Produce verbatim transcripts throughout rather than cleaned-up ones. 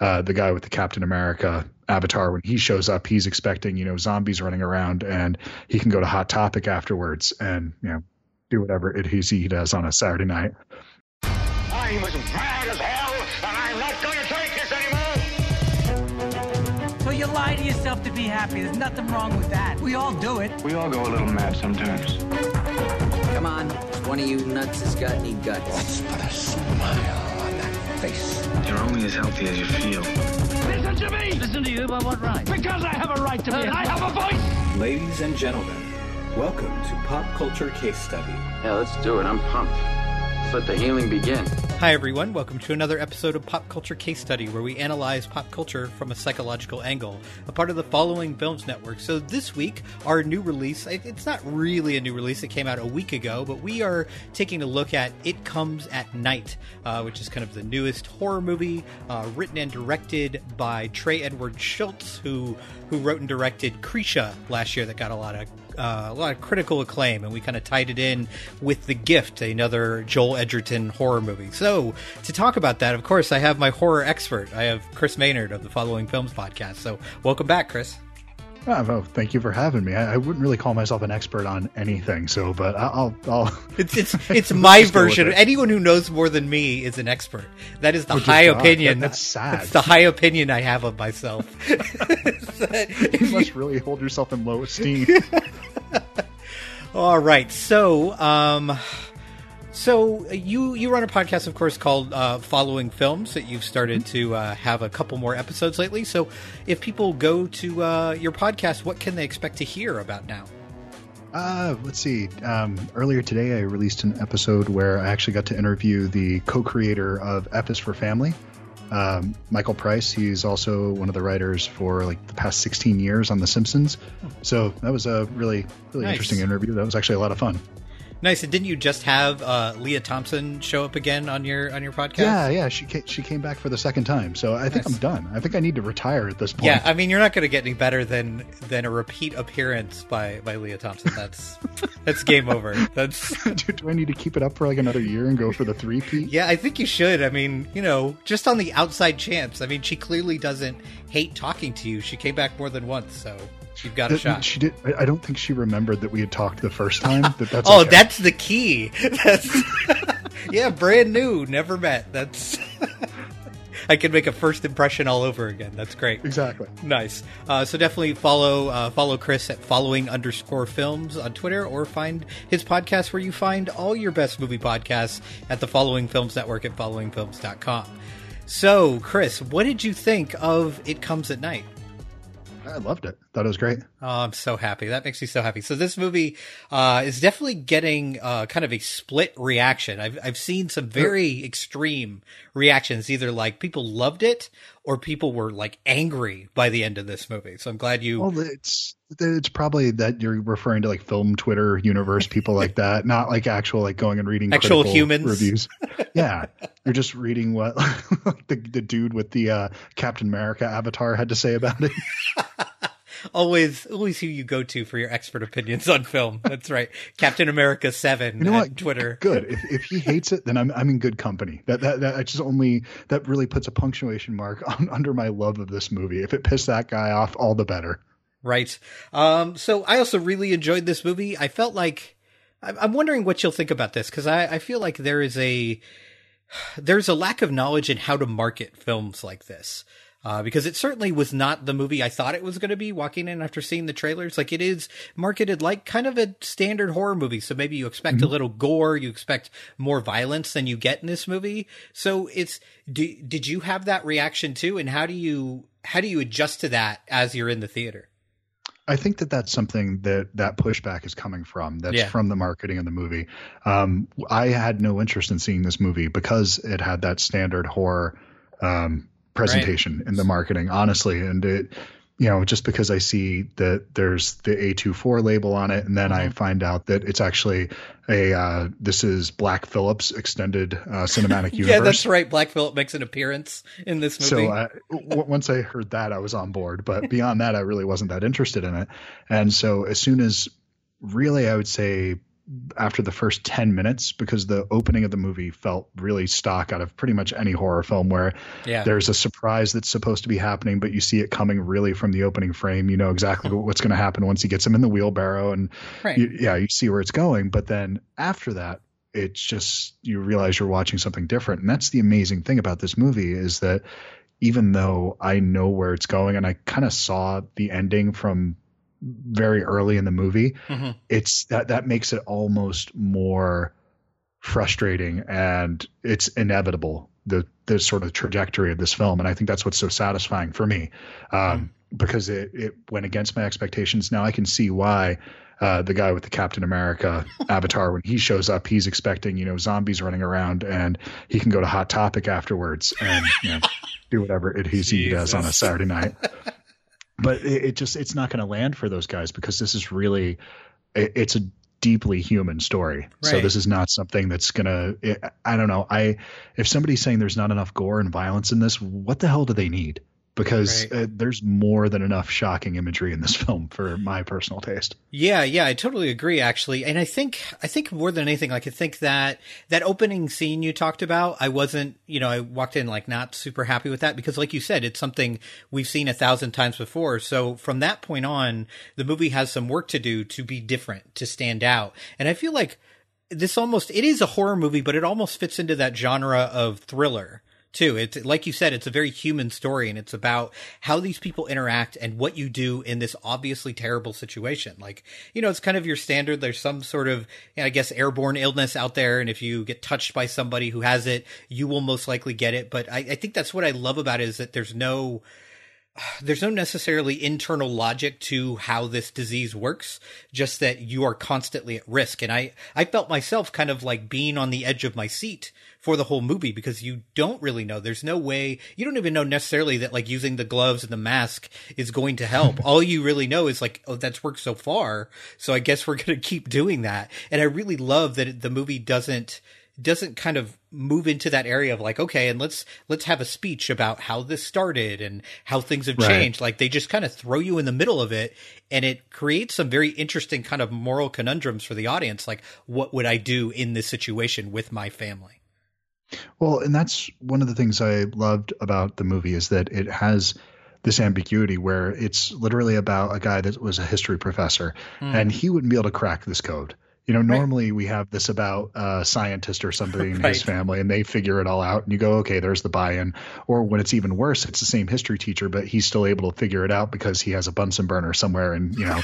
uh, the guy with the Captain America avatar, when he shows up, he's expecting, you know, zombies running around, and he can go to Hot Topic afterwards and, you know, do whatever it is he does on a Saturday night. I was mad as hell, and I'm not going to take this anymore. So you lie to yourself to be happy. There's nothing wrong with that. We all do it. We all go a little mad sometimes. Come on, one of you nuts has got any guts. Let's put a smile on that face. You're only as healthy as you feel. Listen to me! Listen to you by what right? Because I have a right to be, and I have a voice! Ladies and gentlemen, welcome to Pop Culture Case Study. Yeah, let's do it. I'm pumped. Let's let the healing begin. Hi, everyone. Welcome to another episode of Pop Culture Case Study, where we analyze pop culture from a psychological angle, a part of the Following Films network. So this week, our new release, it's not really a new release. It came out a week ago, but we are taking a look at It Comes at Night, uh, which is kind of the newest horror movie, uh, written and directed by Trey Edward Shults, who, who wrote and directed Krisha last year that got a lot of Uh, a lot of critical acclaim, and we kind of tied it in with The Gift, another Joel Edgerton horror movie. So to talk about that, of course, I have my horror expert. I have Chris Maynard of the Following Films podcast. So welcome back, Chris. Oh, well, thank you for having me. I, I wouldn't really call myself an expert on anything, so but I'll. I'll it's it's it's my version. It. Anyone who knows more than me is an expert. That is the Which high is opinion. That's sad. That's the high opinion I have of myself. You must really hold yourself in low esteem. All right, so. Um, So you, you run a podcast, of course, called uh, Following Films that you've started to uh, have a couple more episodes lately. So if people go to uh, your podcast, what can they expect to hear about now? Uh, let's see. Um, earlier today, I released an episode where I actually got to interview the co-creator of F is for Family, um, Michael Price. He's also one of the writers for like the past sixteen years on The Simpsons. So that was a really, really nice. Interesting interview. That was actually a lot of fun. Nice. And didn't you just have uh, Lea Thompson show up again on your on your podcast? Yeah, yeah. She came, she came back for the second time. So I think nice. I'm done. I think I need to retire at this point. Yeah, I mean, you're not going to get any better than than a repeat appearance by, by Lea Thompson. That's that's game over. That's do, do I need to keep it up for like another year and go for the three-peat? Yeah, I think you should. I mean, you know, just on the outside chance. I mean, she clearly doesn't hate talking to you. She came back more than once, so... You've got a shot. She did. I don't think she remembered that we had talked the first time. That that's oh, okay. That's the key. That's yeah, brand new, never met. That's I could make a first impression all over again. That's great. Exactly. Nice. Uh, so definitely follow uh, follow Chris at following underscore films on Twitter, or find his podcast where you find all your best movie podcasts at the Following Films Network at following films dot com. So, Chris, what did you think of It Comes at Night? I loved it. Thought it was great. Oh, I'm so happy. That makes me so happy. So this movie uh, is definitely getting uh, kind of a split reaction. I've I've seen some very extreme reactions, either like people loved it or people were like angry by the end of this movie. So I'm glad you. Well, it's it's probably that you're referring to like film Twitter universe people like that, not like actual like going and reading actual humans reviews. Yeah. You're just reading what the, the dude with the uh, Captain America avatar had to say about it. always, always who you go to for your expert opinions on film. That's right. Captain America seven, you know, on Twitter. Good. If, if he hates it, then I'm I'm in good company. That that that I just only that really puts a punctuation mark on, under my love of this movie. If it pissed that guy off, all the better. Right. Um. So I also really enjoyed this movie. I felt like I'm wondering what you'll think about this, because I, I feel like there is a There's a lack of knowledge in how to market films like this, uh, because it certainly was not the movie I thought it was going to be walking in after seeing the trailers. Like, it is marketed like kind of a standard horror movie. So maybe you expect mm-hmm. a little gore, you expect more violence than you get in this movie. So it's, do, did you have that reaction too? And how do you, how do you adjust to that as you're in the theater? I think that that's something that that pushback is coming from. That's yeah. from the marketing of the movie. Um, I had no interest in seeing this movie because it had that standard horror um, presentation right. in the marketing, honestly. And it, you know, just because I see that there's the A twenty-four label on it, and then mm-hmm. I find out that it's actually a uh, this is Black Phillips extended uh, cinematic universe. Yeah, that's right. Black Phillips makes an appearance in this movie. So uh, w- once I heard that, I was on board. But beyond that, I really wasn't that interested in it. And so as soon as, really, I would say after the first ten minutes because the opening of the movie felt really stock out of pretty much any horror film where yeah. there's a surprise that's supposed to be happening, but you see it coming really from the opening frame. You know exactly what's going to happen once he gets him in the wheelbarrow and right. you, yeah, you see where it's going. But then after that, it's just, you realize you're watching something different. And that's the amazing thing about this movie is that even though I know where it's going and I kind of saw the ending from very early in the movie, mm-hmm. it's that, that makes it almost more frustrating and it's inevitable, the, the sort of trajectory of this film. And I think that's what's so satisfying for me um, mm. because it, it went against my expectations. Now I can see why. Uh, the guy with the Captain America avatar, when he shows up, he's expecting, you know, zombies running around and he can go to Hot Topic afterwards and you know, do whatever it is he does on a Saturday night. But it, it just it's not going to land for those guys because this is really it, it's a deeply human story. Right. So this is not something that's going to I don't know. I if somebody's saying there's not enough gore and violence in this, what the hell do they need? Because right. uh, there's more than enough shocking imagery in this film for my personal taste. Yeah, yeah, I totally agree, actually. And I think I think more than anything, like I think that that opening scene you talked about, I wasn't, you know, I walked in like not super happy with that because like you said, it's something we've seen a thousand times before. So from that point on, the movie has some work to do to be different, to stand out. And I feel like this almost – it is a horror movie, but it almost fits into that genre of thriller. Too. It's like you said, it's a very human story and it's about how these people interact and what you do in this obviously terrible situation. Like, you know, it's kind of your standard. There's some sort of, you know, I guess, airborne illness out there. And if you get touched by somebody who has it, you will most likely get it. But I, I think that's what I love about it is that there's no there's no necessarily internal logic to how this disease works, just that you are constantly at risk. And I, I felt myself kind of like being on the edge of my seat for the whole movie because you don't really know. There's no way – you don't even know necessarily that like using the gloves and the mask is going to help. All you really know is like, oh, that's worked so far, so I guess we're going to keep doing that. And I really love that the movie doesn't – doesn't kind of move into that area of like, okay, and let's let's have a speech about how this started and how things have right. changed. Like they just kind of throw you in the middle of it and it creates some very interesting kind of moral conundrums for the audience. Like what would I do in this situation with my family? Well, and that's one of the things I loved about the movie is that it has this ambiguity where it's literally about a guy that was a history professor mm. and he wouldn't be able to crack this code. You know, normally right. we have this about a scientist or somebody in right. his family and they figure it all out and you go, okay, there's the buy-in. Or when it's even worse, it's the same history teacher, but he's still able to figure it out because he has a Bunsen burner somewhere in, you know,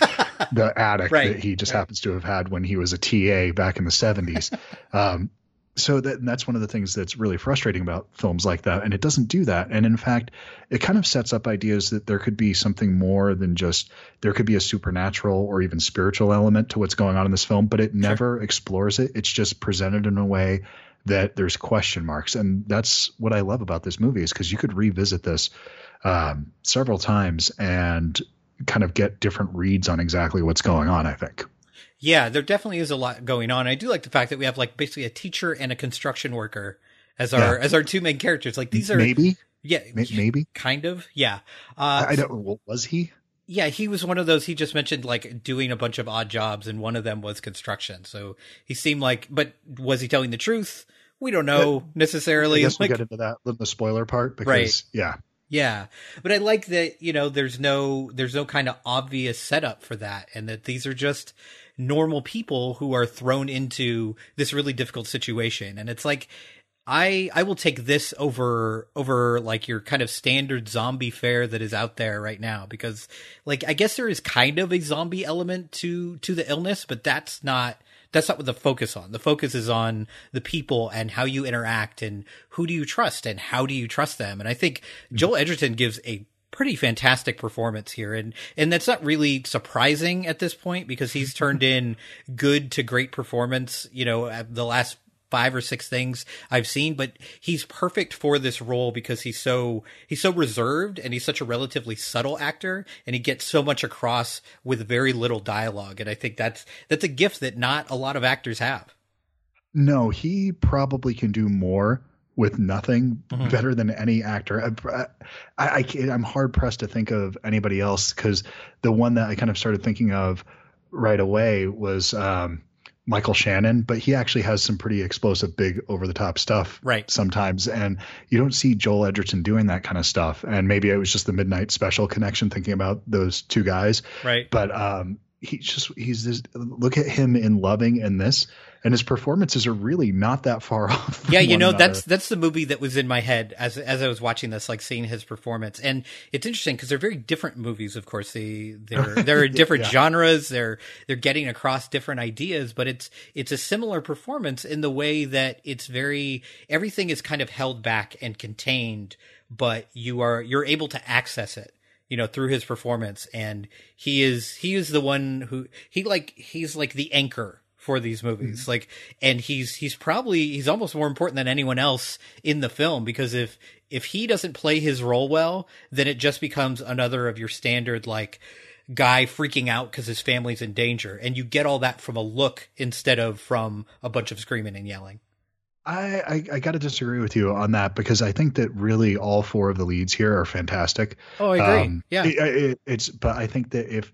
the attic right. that he just right. happens to have had when he was a T A back in the seventies. um, so that, and that's one of the things that's really frustrating about films like that. And it doesn't do that. And in fact, it kind of sets up ideas that there could be something more than just there could be a supernatural or even spiritual element to what's going on in this film, but it never sure. explores it. It's just presented in a way that there's question marks. And that's what I love about this movie is because you could revisit this um, several times and kind of get different reads on exactly what's going on, I think. Yeah, there definitely is a lot going on. I do like the fact that we have like basically a teacher and a construction worker as our yeah. as our two main characters. Like these are maybe. Yeah, maybe kind of. Yeah. Uh, I don't. What was he? Yeah, he was one of those. He just mentioned like doing a bunch of odd jobs, and one of them was construction. So he seemed like. But was he telling the truth? We don't know but, necessarily. I guess like, we get into that in the spoiler part because right. yeah. Yeah, but I like that, you know, there's no there's no kind of obvious setup for that and that these are just normal people who are thrown into this really difficult situation. And it's like I I will take this over over like your kind of standard zombie fare that is out there right now, because like I guess there is kind of a zombie element to to the illness, but that's not That's not what the focus on. The focus is on the people and how you interact and who do you trust and how do you trust them. And I think Joel Edgerton gives a pretty fantastic performance here. And, and that's not really surprising at this point because he's turned in good to great performance, you know, the last five or six things I've seen, but he's perfect for this role because he's so he's so reserved and he's such a relatively subtle actor and he gets so much across with very little dialogue. And I think that's that's a gift that not a lot of actors have. No, he probably can do more with nothing mm-hmm. better than any actor. I, I, I, I'm hard pressed to think of anybody else because the one that I kind of started thinking of right away was um, Michael Shannon, but he actually has some pretty explosive, big over the top stuff right. sometimes. And you don't see Joel Edgerton doing that kind of stuff. And maybe it was just the Midnight Special connection, thinking about those two guys. Right. But um, he just, he's just, look at him in Loving and this, and his performances are really not that far off. Yeah. You know, another. that's, that's the movie that was in my head as, as I was watching this, like seeing his performance. And it's interesting because they're very different movies. Of course, they, they're, they're different yeah. genres. They're, they're getting across different ideas, but it's, it's a similar performance in the way that it's very, everything is kind of held back and contained, but you are, you're able to access it, you know, through his performance. And he is, he is the one who he like, he's like the anchor for these movies. Mm-hmm. Like, and he's, he's probably, he's almost more important than anyone else in the film, because if, if he doesn't play his role well, then it just becomes another of your standard, like, guy freaking out because his family's in danger. And you get all that from a look instead of from a bunch of screaming and yelling. I, I, I got to disagree with you on that, because I think that really all four of the leads here are fantastic. Oh, I agree. Um, yeah. It, it, it's, but I think that if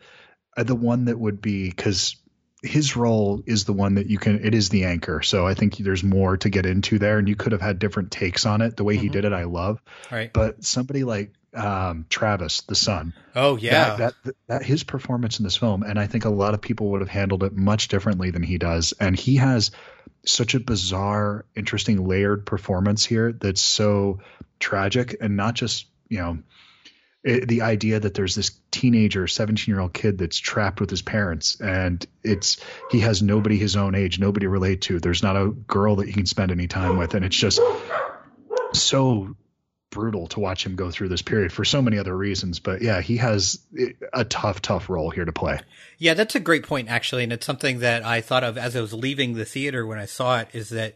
uh, the one that would be, because his role is the one that you can, it is the anchor. So I think there's more to get into there, and you could have had different takes on it. The way mm-hmm. he did it, I love. Right. But somebody like um, Travis, the son. Oh, yeah. That, that, that his performance in this film, and I think a lot of people would have handled it much differently than he does. And he has such a bizarre, interesting, layered performance here that's so tragic, and not just, you know, it, the idea that there's this teenager, seventeen-year-old kid that's trapped with his parents, and it's he has nobody his own age, nobody to relate to. There's not a girl that he can spend any time with, and it's just so brutal to watch him go through this period for so many other reasons. But yeah, he has a tough, tough role here to play. Yeah, that's a great point, actually. And it's something that I thought of as I was leaving the theater when I saw it, is that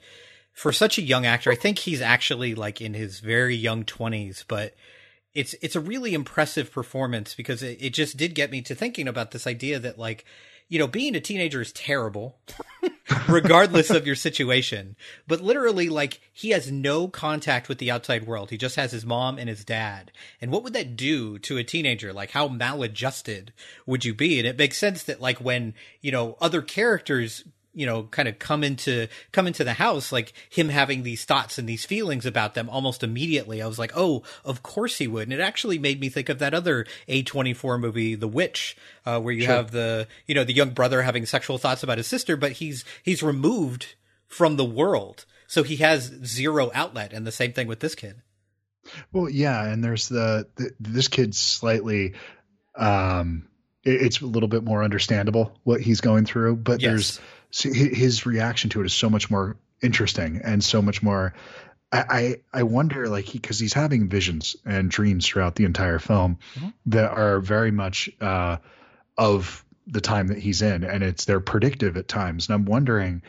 for such a young actor, I think he's actually like in his very young twenties, but it's, it's a really impressive performance, because it, it just did get me to thinking about this idea that, like, you know, being a teenager is terrible, regardless of your situation. But literally, like, he has no contact with the outside world. He just has his mom and his dad. And what would that do to a teenager? Like, how maladjusted would you be? And it makes sense that, like, when, you know, other characters, you know, kind of come into, come into the house, like him having these thoughts and these feelings about them almost immediately. I was like, oh, of course he would. And it actually made me think of that other A twenty-four movie, The Witch, uh, where you sure. have the, you know, the young brother having sexual thoughts about his sister, but he's, he's removed from the world. So he has zero outlet. And the same thing with this kid. Well, yeah. And there's the, the this kid's slightly, um, it, it's a little bit more understandable what he's going through, but yes. there's, So his reaction to it is so much more interesting and so much more. I I, I wonder, like, he, because he's having visions and dreams throughout the entire film mm-hmm. that are very much uh, of the time that he's in, and it's they're predictive at times. And I'm wondering,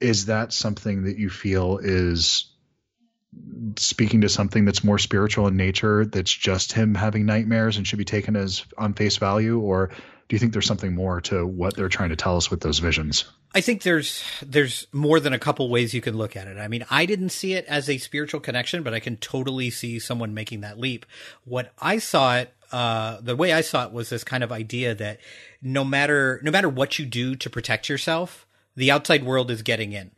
is that something that you feel is speaking to something that's more spiritual in nature, that's just him having nightmares and should be taken as on face value, or do you think there's something more to what they're trying to tell us with those visions? I think there's there's more than a couple ways you can look at it. I mean, I didn't see it as a spiritual connection, but I can totally see someone making that leap. What I saw it, uh, the way I saw it was this kind of idea that no matter no matter what you do to protect yourself, the outside world is getting in.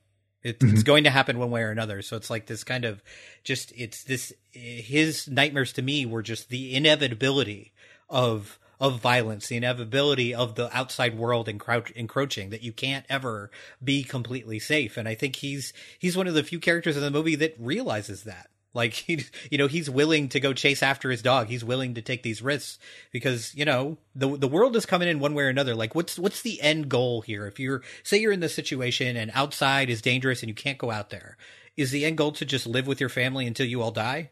It, mm-hmm. It's going to happen one way or another. So it's like this kind of just – it's this – his nightmares to me were just the inevitability of – of violence, the inevitability of the outside world encroach, encroaching, that you can't ever be completely safe. And I think he's, he's one of the few characters in the movie that realizes that. Like, he, you know, he's willing to go chase after his dog. He's willing to take these risks because, you know, the the world is coming in one way or another. Like, what's, what's the end goal here? If you're, say you're in this situation and outside is dangerous and you can't go out there, is the end goal to just live with your family until you all die?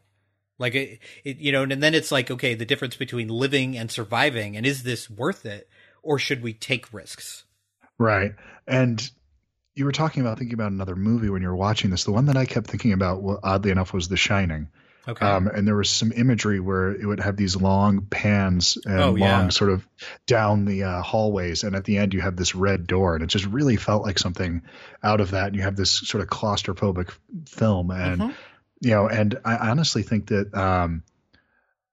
Like, it, it, you know, and then it's like, okay, the difference between living and surviving, and is this worth it, or should we take risks? Right. And you were talking about thinking about another movie when you were watching this. The one that I kept thinking about, well, oddly enough, was The Shining. Okay. Um, and there was some imagery where it would have these long pans and oh, long yeah. sort of down the uh, hallways. And at the end, you have this red door, and it just really felt like something out of that. And you have this sort of claustrophobic film, and mm-hmm. you know, and I honestly think that um,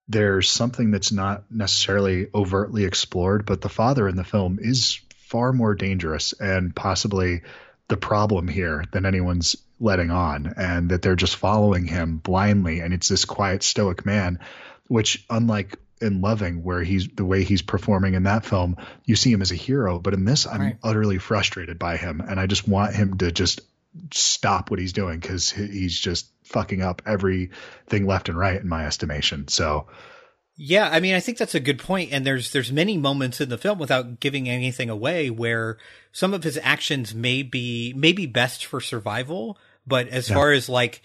there's something that's not necessarily overtly explored, but the father in the film is far more dangerous and possibly the problem here than anyone's letting on, and that they're just following him blindly. And it's this quiet, stoic man, which, unlike in Loving, where he's the way he's performing in that film, you see him as a hero. But in this, I'm right. utterly frustrated by him. And I just want him to just stop what he's doing, because he's just fucking up everything left and right in my estimation. So yeah, I mean, I think that's a good point. And there's there's many moments in the film, without giving anything away, where some of his actions may be maybe best for survival, but as yeah. far as like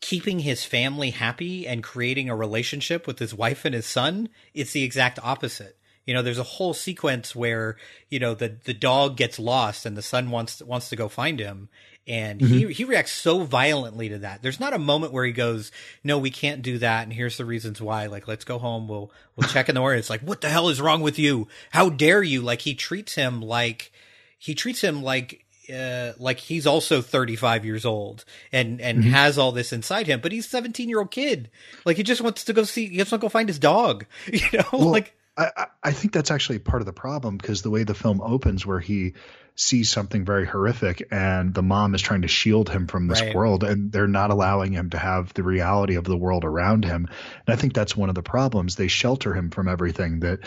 keeping his family happy and creating a relationship with his wife and his son, it's the exact opposite. You know, there's a whole sequence where, you know, the the dog gets lost and the son wants to, wants to go find him. And mm-hmm. he, he reacts so violently to that. There's not a moment where he goes, no, we can't do that, and here's the reasons why. Like, let's go home. We'll, we'll check in the morning. It's like, what the hell is wrong with you? How dare you? Like, he treats him like, he treats him like, uh, like he's also thirty-five years old and, and mm-hmm. has all this inside him, but he's a seventeen year old kid. Like, he just wants to go see, he just wants to go find his dog, you know, well, like. I, I think that's actually part of the problem, because the way the film opens, where he sees something very horrific and the mom is trying to shield him from this right. world, and they're not allowing him to have the reality of the world around him. And I think that's one of the problems. They shelter him from everything that,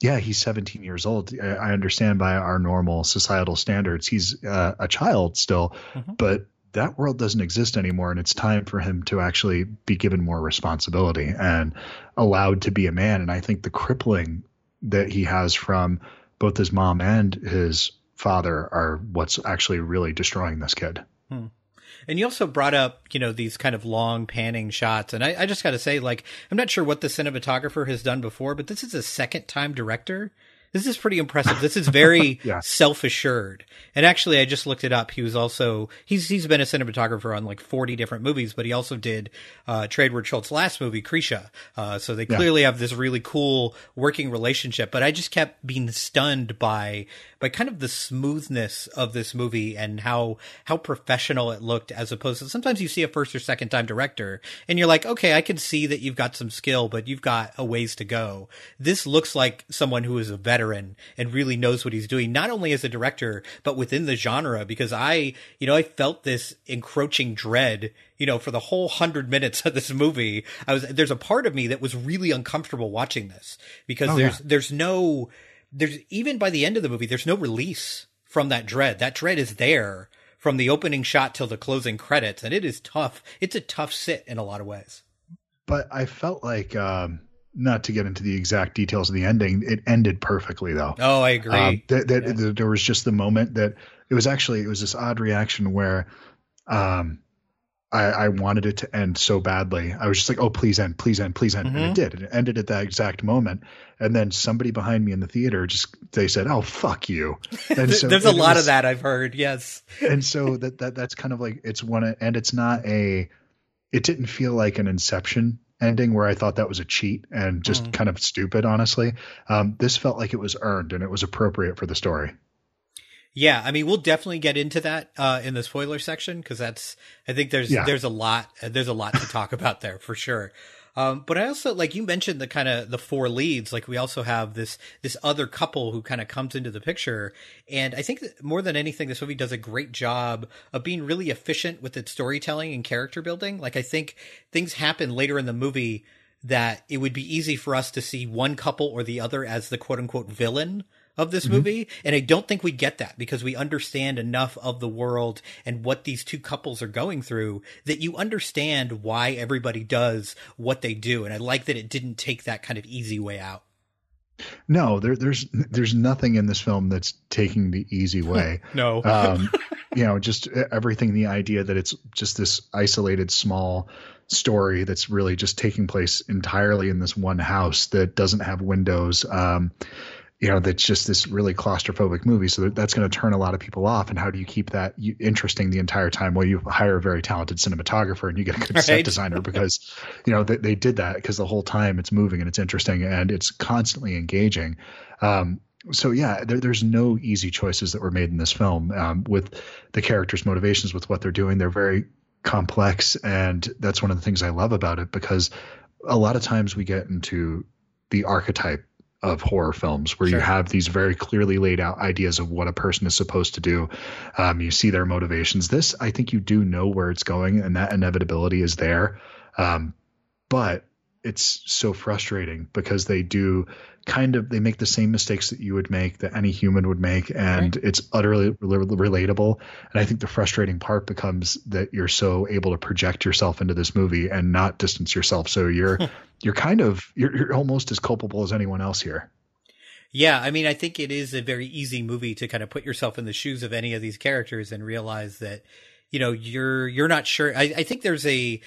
yeah, he's seventeen years old. I understand by our normal societal standards, he's uh, a child still, mm-hmm. but that world doesn't exist anymore. And it's time for him to actually be given more responsibility and allowed to be a man. And I think the crippling that he has from both his mom and his father are what's actually really destroying this kid. Hmm. And you also brought up, you know, these kind of long panning shots. And I, I just got to say, like, I'm not sure what the cinematographer has done before, but this is a second time director. This is pretty impressive. This is very yeah. self-assured. And actually, I just looked it up. He was also he's he's been a cinematographer on like forty different movies, but he also did uh, Trey Edward Shults' last movie, Krisha. Uh, so they yeah. clearly have this really cool working relationship. But I just kept being stunned by by kind of the smoothness of this movie and how how professional it looked, as opposed to sometimes you see a first or second time director and you're like, okay, I can see that you've got some skill, but you've got a ways to go. This looks like someone who is a veteran and really knows what he's doing, not only as a director, but within the genre, because I, you know, I felt this encroaching dread, you know, for the whole hundred minutes of this movie. I was, there's a part of me that was really uncomfortable watching this, because oh, there's, yeah. there's no, there's even by the end of the movie, there's no release from that dread. That dread is there from the opening shot till the closing credits. And it is tough. It's a tough sit in a lot of ways. But I felt like, um, not to get into the exact details of the ending, it ended perfectly, though. Oh, I agree. Um, that, that, yeah. that there was just the moment that it was actually it was this odd reaction where um, I, I wanted it to end so badly. I was just like, oh, please end, please end, please end. Mm-hmm. And it did. It ended at that exact moment. And then somebody behind me in the theater just they said, oh, fuck you. And so There's a lot was, of that I've heard. Yes. And so that, that that's kind of like it's one and it's not a it didn't feel like an Inception ending where I thought that was a cheat and just mm. kind of stupid, honestly. Um, this felt like it was earned and it was appropriate for the story. Yeah. I mean, we'll definitely get into that uh, in the spoiler section, because that's, I think there's, yeah. there's a lot, there's a lot to talk about there for sure. Um, but I also, like you mentioned, the kind of the four leads, like we also have this, this other couple who kind of comes into the picture. And I think that more than anything, this movie does a great job of being really efficient with its storytelling and character building. Like, I think things happen later in the movie that it would be easy for us to see one couple or the other as the quote unquote villain of this mm-hmm. movie. And I don't think we get that, because we understand enough of the world and what these two couples are going through that you understand why everybody does what they do. And I like that it didn't take that kind of easy way out. No, there, there's, there's nothing in this film that's taking the easy way. no, um, you know, just everything, the idea that it's just this isolated, small story that's really just taking place entirely in this one house that doesn't have windows. Um, You know, that's just this really claustrophobic movie. So that's going to turn a lot of people off. And how do you keep that interesting the entire time? Well, you hire a very talented cinematographer and you get a good right. set designer, because, you know, they, they did that because the whole time it's moving and it's interesting and it's constantly engaging. Um, so, yeah, there, there's no easy choices that were made in this film um, with the characters' motivations, with what they're doing. They're very complex. And that's one of the things I love about it, because a lot of times we get into the archetype of horror films where sure. you have these very clearly laid out ideas of what a person is supposed to do. Um, you see their motivations. This, I think you do know where it's going, and that inevitability is there. Um, but it's so frustrating because they do kind of, they make the same mistakes that you would make, that any human would make. And right. it's utterly relatable. And I think the frustrating part becomes that you're so able to project yourself into this movie and not distance yourself. So you're, you're kind of, you're, you're almost as culpable as anyone else here. Yeah. I mean, I think it is a very easy movie to kind of put yourself in the shoes of any of these characters and realize that, you know, you're, you're not sure. I, I think there's a,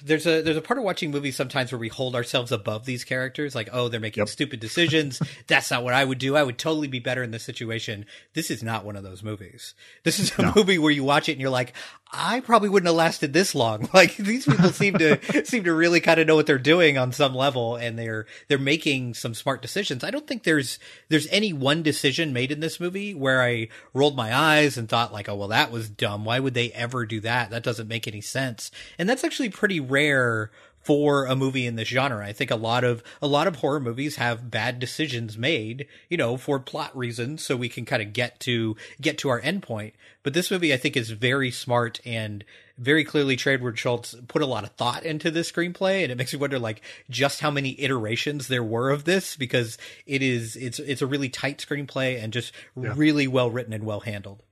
There's a there's a part of watching movies sometimes where we hold ourselves above these characters, like, oh, they're making yep. stupid decisions. That's not what I would do. I would totally be better in this situation. This is not one of those movies. This is a no. movie where you watch it and you're like, I probably wouldn't have lasted this long. Like, these people seem to seem to really kind of know what they're doing on some level, and they're they're making some smart decisions. I don't think there's there's any one decision made in this movie where I rolled my eyes and thought like, oh, well, that was dumb. Why would they ever do that? That doesn't make any sense. And that's actually pretty rare for a movie in this genre. I think a lot of a lot of horror movies have bad decisions made, you know, for plot reasons, so we can kind of get to get to our endpoint. But this movie, I think, is very smart, and very clearly Trey Edward Shults put a lot of thought into this screenplay, and it makes me wonder, like, just how many iterations there were of this, because it is it's it's a really tight screenplay and just yeah. really well written and well handled.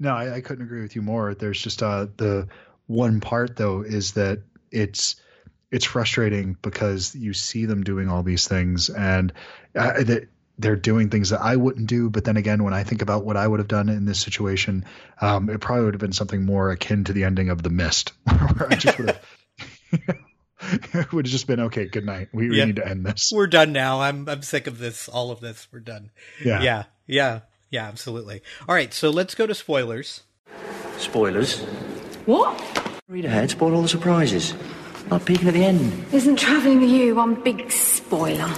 No, I, I couldn't agree with you more. There's just uh, the one part though is that it's. It's frustrating because you see them doing all these things, and uh, that they're doing things that I wouldn't do. But then again, when I think about what I would have done in this situation, um, it probably would have been something more akin to the ending of The Mist, where I just would have, it would have just been, okay, good night. We, yeah. we need to end this. We're done now. I'm I'm sick of this. All of this. We're done. Yeah. Yeah. Yeah. Yeah. Absolutely. All right. So let's go to spoilers. Spoilers. What? Read ahead. Spoil all the surprises. Not peeking at the end. Isn't travelling with you one big spoiler?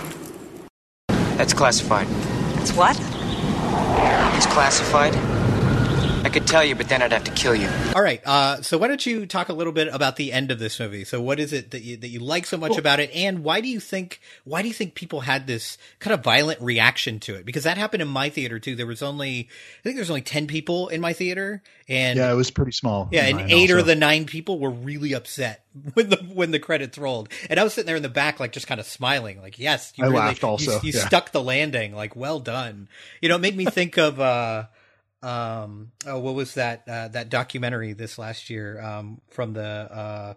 That's classified. That's what? It's classified. I could tell you, but then I'd have to kill you. All right. Uh, so why don't you talk a little bit about the end of this movie? So what is it that you that you like so much well, about it, and why do you think why do you think people had this kind of violent reaction to it? Because that happened in my theater too. There was only I think there's only ten people in my theater. And yeah, it was pretty small. Yeah, and eight also. or the nine people were really upset when the when the credits rolled, and I was sitting there in the back, like just kind of smiling, like yes, you I really, laughed also. You, you yeah. stuck the landing, like well done. You know, it made me think of uh, um, oh, what was that uh, that documentary this last year um, from the uh,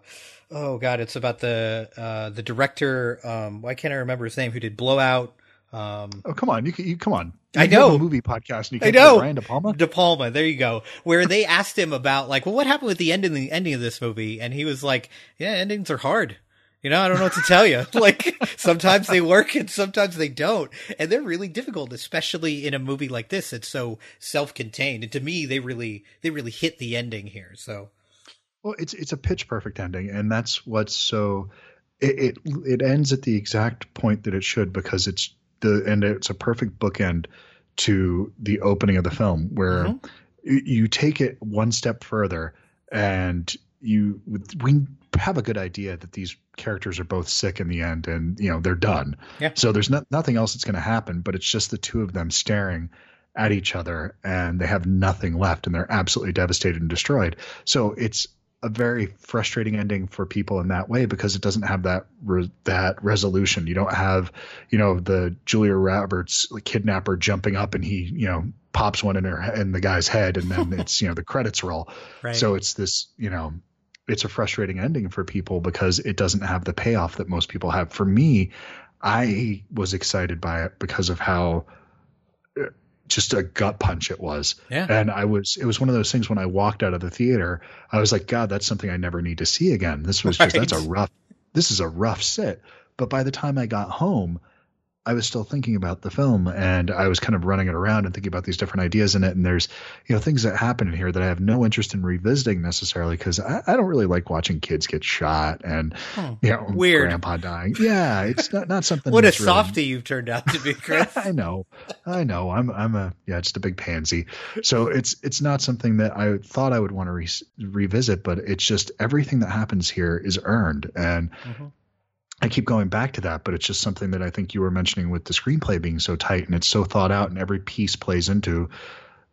oh god, it's about the uh, the director. Um, why can't I remember his name? Who did Blowout? Um, oh come on, you you come on. You I know a movie podcast. And you I know Brian De Palma. De Palma. There you go. Where they asked him about like, well, what happened with the end and the ending of this movie? And he was like, yeah, endings are hard. You know, I don't know what to tell you. Like sometimes they work and sometimes they don't. And they're really difficult, especially in a movie like this. It's so self-contained. And to me, they really, they really hit the ending here. So. Well, it's, it's a pitch perfect ending. And that's what's so it, it, it ends at the exact point that it should, because it's, The, and it's a perfect bookend to the opening of the film where mm-hmm. you, you take it one step further, and you we have a good idea that these characters are both sick in the end, and you know they're done. Yeah. So there's no, nothing else that's going to happen, but it's just the two of them staring at each other, and they have nothing left, and they're absolutely devastated and destroyed. So it's a very frustrating ending for people in that way, because it doesn't have that, re- that resolution. You don't have, you know, the Julia Roberts kidnapper jumping up and he, you know, pops one in her in the guy's head, and then it's, you know, the credits roll. Right. So it's this, you know, it's a frustrating ending for people because it doesn't have the payoff that most people have. For me, I was excited by it because of how just a gut punch it was. Yeah. And I was, it was one of those things when I walked out of the theater, I was like, God, that's something I never need to see again. This was just, right. that's a rough, this is a rough sit. But by the time I got home, I was still thinking about the film, and I was kind of running it around and thinking about these different ideas in it. And there's, you know, things that happen in here that I have no interest in revisiting necessarily, because I, I don't really like watching kids get shot and, oh, you know, weird. grandpa dying. Yeah. It's not, not something. What a softie really... you've turned out to be, Chris. I know. I know. I'm, I'm a, yeah, just a big pansy. So it's, it's not something that I thought I would want to re- revisit, but it's just everything that happens here is earned. And, mm-hmm. I keep going back to that, but it's just something that I think you were mentioning with the screenplay being so tight and it's so thought out and every piece plays into,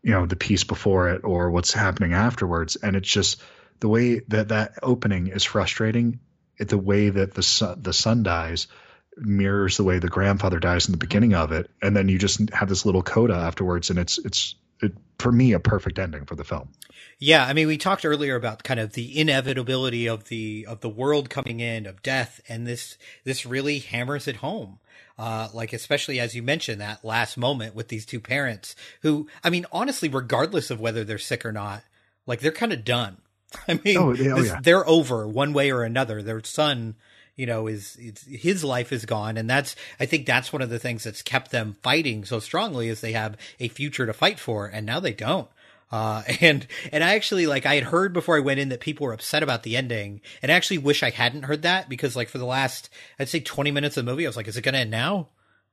you know, the piece before it or what's happening afterwards. And it's just the way that that opening is frustrating. It, the way that the son, the son dies mirrors the way the grandfather dies in the beginning of it. And then you just have this little coda afterwards. And it's, it's, It, for me, a perfect ending for the film. Yeah. I mean, we talked earlier about kind of the inevitability of the, of the world coming in, of death. And this, this really hammers it home. Uh, like, especially as you mentioned, that last moment with these two parents who, I mean, honestly, regardless of whether they're sick or not, like they're kind of done. I mean, oh, yeah, this, yeah. they're over one way or another. Their son, you know, is, it's, his life is gone. And that's, I think that's one of the things that's kept them fighting so strongly, is they have a future to fight for. And now they don't. Uh, and, and I actually, like, I had heard before I went in that people were upset about the ending, and I actually wish I hadn't heard that, because like for the last, I'd say twenty minutes of the movie, I was like, is it going to end now?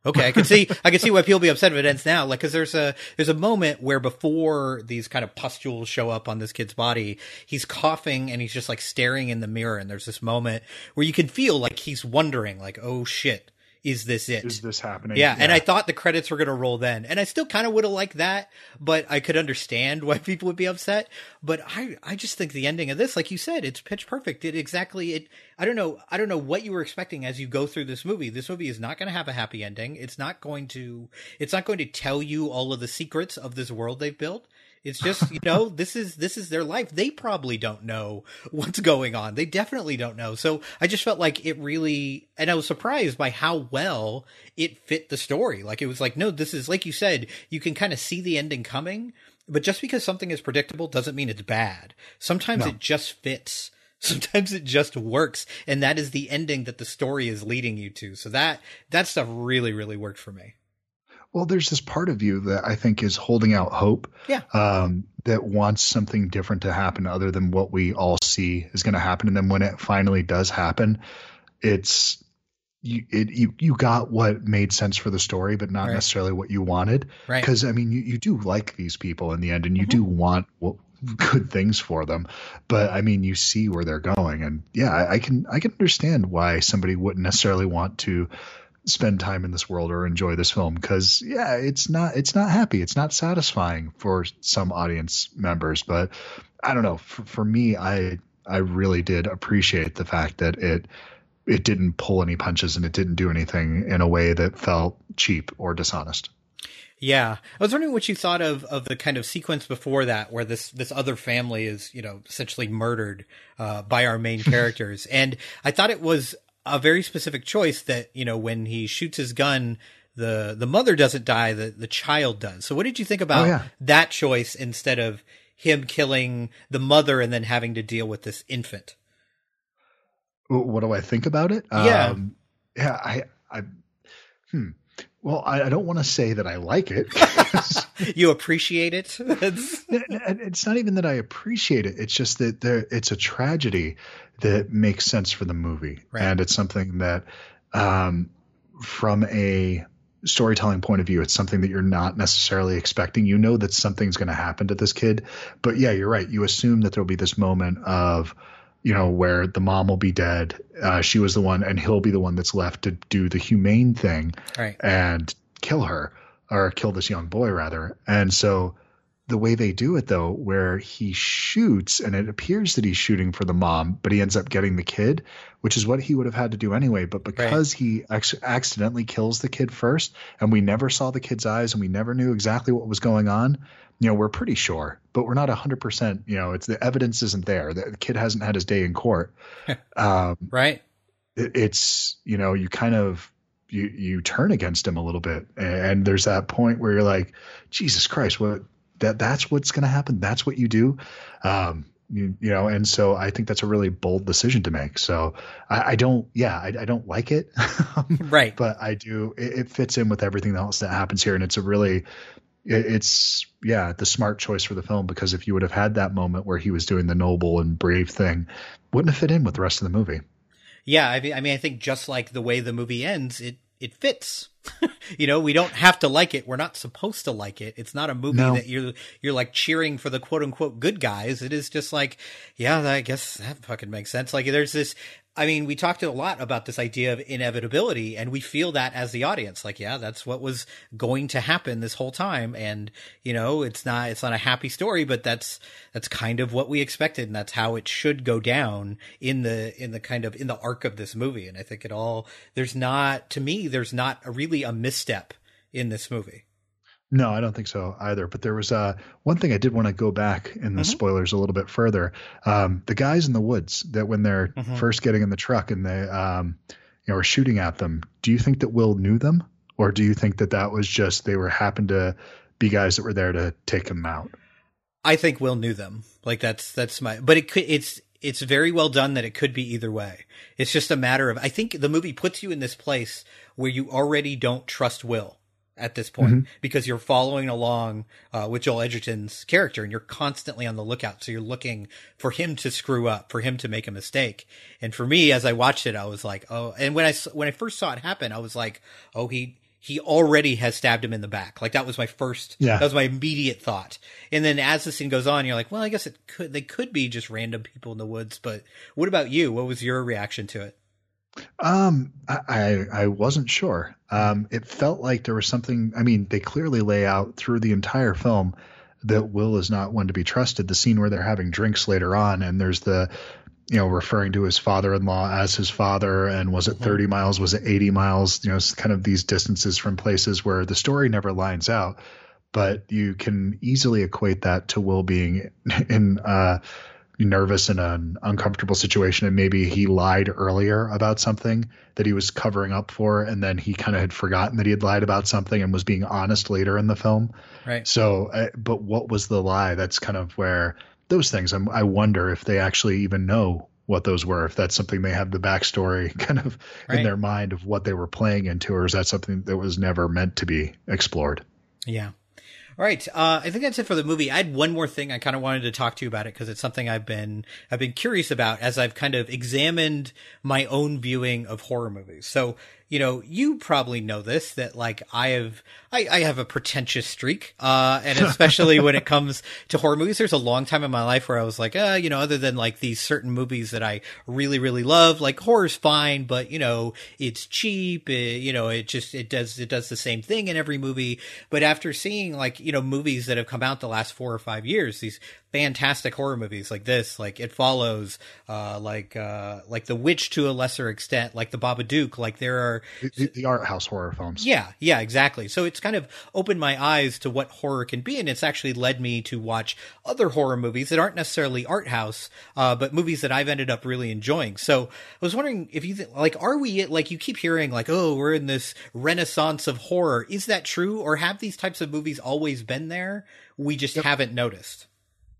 Okay. I can see, I can see why people be upset if it ends now. Like, cause there's a, there's a moment where before these kind of pustules show up on this kid's body, he's coughing and he's just like staring in the mirror. And there's this moment where you can feel like he's wondering, like, oh shit, is this it? Is this happening? Yeah. yeah. And I thought the credits were going to roll then. And I still kind of would have liked that, but I could understand why people would be upset. But I, I just think the ending of this, like you said, it's pitch perfect. It exactly, it, I don't know. I don't know what you were expecting as you go through this movie. This movie is not going to have a happy ending. It's not going to, it's not going to tell you all of the secrets of this world they've built. It's just, you know, this is, this is their life. They probably don't know what's going on. They definitely don't know. So I just felt like it really, and I was surprised by how well it fit the story. Like, it was like, no, this is, like you said, you can kind of see the ending coming, but just because something is predictable doesn't mean it's bad. Sometimes no. it just fits. Sometimes it just works. And that is the ending that the story is leading you to. So that, that stuff really, really worked for me. Well, there's this part of you that I think is holding out hope, yeah. um, that wants something different to happen other than what we all see is going to happen. And then when it finally does happen, it's you, it, you, you got what made sense for the story, but not right. necessarily what you wanted. Right. Because, I mean, you, you do like these people in the end, and you mm-hmm. do want what, good things for them. But, I mean, you see where they're going. And, yeah, I, I can I can understand why somebody wouldn't necessarily want to – spend time in this world or enjoy this film, because yeah, it's not it's not happy, it's not satisfying for some audience members. But I don't know, for, for me, I I really did appreciate the fact that it it didn't pull any punches and it didn't do anything in a way that felt cheap or dishonest. Yeah. I was wondering what you thought of, of the kind of sequence before that, where this, this other family is, you know, essentially murdered uh, by our main characters. And I thought it was a very specific choice that, you know, when he shoots his gun, the, the mother doesn't die, the, the child does. So what did you think about oh, yeah. that choice instead of him killing the mother and then having to deal with this infant? What do I think about it? Yeah. Um, yeah. I, I, hmm. Well, I, I don't want to say that I like it. You appreciate it? It's not even that I appreciate it. It's just that there, it's a tragedy that makes sense for the movie. Right. And it's something that um, from a storytelling point of view, it's something that you're not necessarily expecting. You know that something's going to happen to this kid. But yeah, you're right. You assume that there'll be this moment of, you know, where the mom will be dead. Uh, she was the one, and he'll be the one that's left to do the humane thing right. and kill her, or kill this young boy rather. And so the way they do it though, where he shoots and it appears that he's shooting for the mom, but he ends up getting the kid, which is what he would have had to do anyway. But because right. he ac- accidentally kills the kid first, and we never saw the kid's eyes and we never knew exactly what was going on. You know, we're pretty sure, but we're not one hundred percent. You know, it's the evidence isn't there. The kid hasn't had his day in court. Um, right. It, it's, you know, you kind of you you turn against him a little bit. And there's that point where you're like, Jesus Christ, what that that's what's going to happen. That's what you do. Um, you, you know, and so I think that's a really bold decision to make. So I, I don't. Yeah, I, I don't like it. Right. But I do. It, it fits in with everything else that happens here. And it's a really It's yeah, the smart choice for the film, because if you would have had that moment where he was doing the noble and brave thing, wouldn't have fit in with the rest of the movie. Yeah. I mean, I mean, I think just like the way the movie ends, it, it fits, you know, we don't have to like it. We're not supposed to like it. It's not a movie no. that you're, you're like cheering for the quote unquote good guys. It is just like, yeah, I guess that fucking makes sense. Like there's this, I mean, we talked a lot about this idea of inevitability, and we feel that as the audience, like, yeah, that's what was going to happen this whole time. And, you know, it's not, it's not a happy story, but that's, that's kind of what we expected. And that's how it should go down in the, in the kind of, in the arc of this movie. And I think it all, there's not, to me, there's not a, really a misstep in this movie. No, I don't think so either. But there was uh, one thing I did want to go back in the mm-hmm. spoilers a little bit further. Um, the guys in the woods that when they're mm-hmm. first getting in the truck and they um, you know, are shooting at them, do you think that Will knew them? Or do you think that that was just they were happened to be guys that were there to take him out? I think Will knew them. Like that's that's my – but it could, it's it's very well done that it could be either way. It's just a matter of – I think the movie puts you in this place where you already don't trust Will at this point, mm-hmm. because you're following along uh, with Joel Edgerton's character and you're constantly on the lookout. So you're looking for him to screw up, for him to make a mistake. And for me, as I watched it, I was like, oh, and when I, when I first saw it happen, I was like, oh, he, he already has stabbed him in the back. Like that was my first, yeah. that was my immediate thought. And then as the scene goes on, you're like, well, I guess it could, they could be just random people in the woods, but what about you? What was your reaction to it? Um, I, I wasn't sure. Um, it felt like there was something, I mean, they clearly lay out through the entire film that Will is not one to be trusted. The scene where they're having drinks later on and there's the, you know, referring to his father-in-law as his father. And was it thirty miles? Was it eighty miles? You know, it's kind of these distances from places where the story never lines out, but you can easily equate that to Will being in, uh, nervous in an uncomfortable situation, and maybe he lied earlier about something that he was covering up for, and then he kind of had forgotten that he had lied about something and was being honest later in the film. Right. So, but what was the lie? That's kind of where those things, I'm, I wonder if they actually even know what those were, if that's something they have the backstory kind of right. in their mind of what they were playing into, or is that something that was never meant to be explored? Yeah. All right. Uh, I think that's it for the movie. I had one more thing I kind of wanted to talk to you about it because it's something I've been, I've been curious about as I've kind of examined my own viewing of horror movies. So, you know, you probably know this, that like I have, I, I have a pretentious streak. Uh, and especially when it comes to horror movies, there's a long time in my life where I was like, uh, you know, other than like these certain movies that I really, really love, like horror's fine, but you know, it's cheap. It, you know, it just, it does, it does the same thing in every movie. But after seeing like, you know, movies that have come out the last four or five years, these fantastic horror movies like this, like It Follows, uh, like, uh, like The Witch to a lesser extent, like The Babadook, like there are the, the art house horror films. Yeah. Yeah, exactly. So it's kind of opened my eyes to what horror can be. And it's actually led me to watch other horror movies that aren't necessarily art house, uh, but movies that I've ended up really enjoying. So I was wondering if you th- like, are we like, you keep hearing like, oh, we're in this renaissance of horror. Is that true? Or have these types of movies always been there? We just yep. haven't noticed.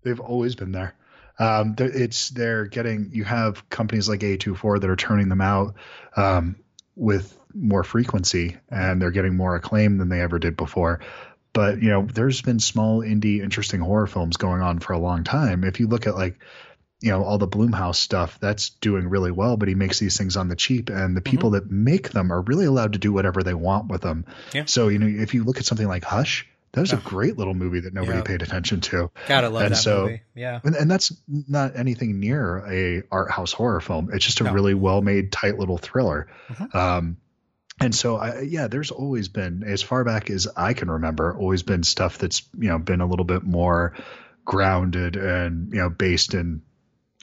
They've always been there. Um, it's they're getting. You have companies like A twenty-four that are turning them out um, with more frequency, and they're getting more acclaim than they ever did before. But you know, there's been small indie, interesting horror films going on for a long time. If you look at like, you know, all the Blumhouse stuff, that's doing really well. But he makes these things on the cheap, and the people mm-hmm. that make them are really allowed to do whatever they want with them. Yeah. So you know, if you look at something like Hush. That was oh. a great little movie that nobody yeah. paid attention to. Gotta love and that so, movie. Yeah. And, and that's not anything near a art house horror film. It's just a no. really well-made, tight little thriller. Mm-hmm. Um, and so, I, yeah, there's always been, as far back as I can remember, always been stuff that's, you know, been a little bit more grounded and, you know, based in